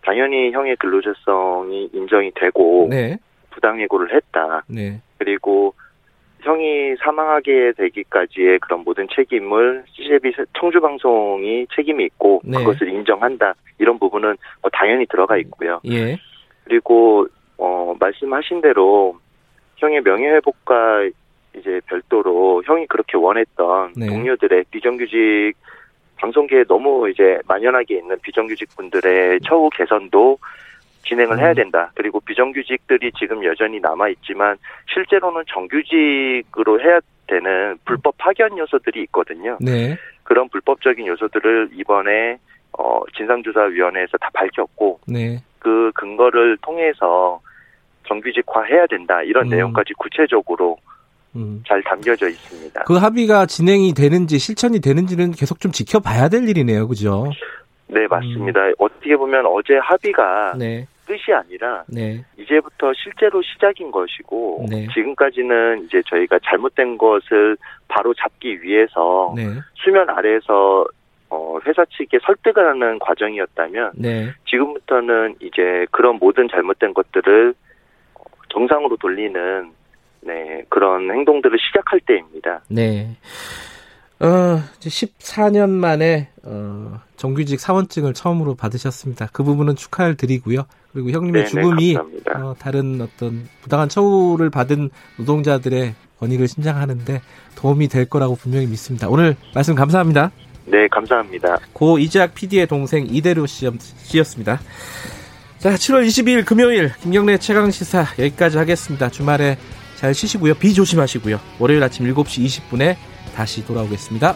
당연히 형의 근로자성이 인정이 되고 네. 부당해고를 했다. 네. 그리고 형이 사망하게 되기까지의 그런 모든 책임을 씨제이비 청주방송이 책임이 있고 네. 그것을 인정한다. 이런 부분은 어, 당연히 들어가 있고요. 예. 그리고 어, 말씀하신 대로 형의 명예회복과 이제 별도로 형이 그렇게 원했던 네. 동료들의 비정규직 방송계에 너무 이제 만연하게 있는 비정규직 분들의 처우 개선도 진행을 해야 된다. 그리고 비정규직들이 지금 여전히 남아 있지만 실제로는 정규직으로 해야 되는 불법 파견 요소들이 있거든요. 네. 그런 불법적인 요소들을 이번에 어, 진상조사위원회에서 다 밝혔고 네. 그 근거를 통해서 정규직화해야 된다. 이런 음. 내용까지 구체적으로 음. 잘 담겨져 있습니다. 그 합의가 진행이 되는지 실천이 되는지는 계속 좀 지켜봐야 될 일이네요. 그죠? 네, 맞습니다. 음. 어떻게 보면 어제 합의가 네. 끝이 아니라 네. 이제부터 실제로 시작인 것이고 네. 지금까지는 이제 저희가 잘못된 것을 바로 잡기 위해서 네. 수면 아래에서 어, 회사 측에 설득을 하는 과정이었다면 네. 지금부터는 이제 그런 모든 잘못된 것들을 정상으로 돌리는 네, 그런 행동들을 시작할 때입니다. 네. 어, 이제 십사 년 만에, 어, 정규직 사원증을 처음으로 받으셨습니다. 그 부분은 축하를 드리고요. 그리고 형님의 네네, 죽음이, 어, 다른 어떤 부당한 처우를 받은 노동자들의 권익을 신장하는데 도움이 될 거라고 분명히 믿습니다. 오늘 말씀 감사합니다. 네, 감사합니다. 고 이재학 피디의 동생 이대로 씨였습니다. 자, 칠월 이십이일 금요일, 김경래 최강시사 여기까지 하겠습니다. 주말에 잘 쉬시고요. 비 조심하시고요. 월요일 아침 일곱 시 이십 분에 다시 돌아오겠습니다.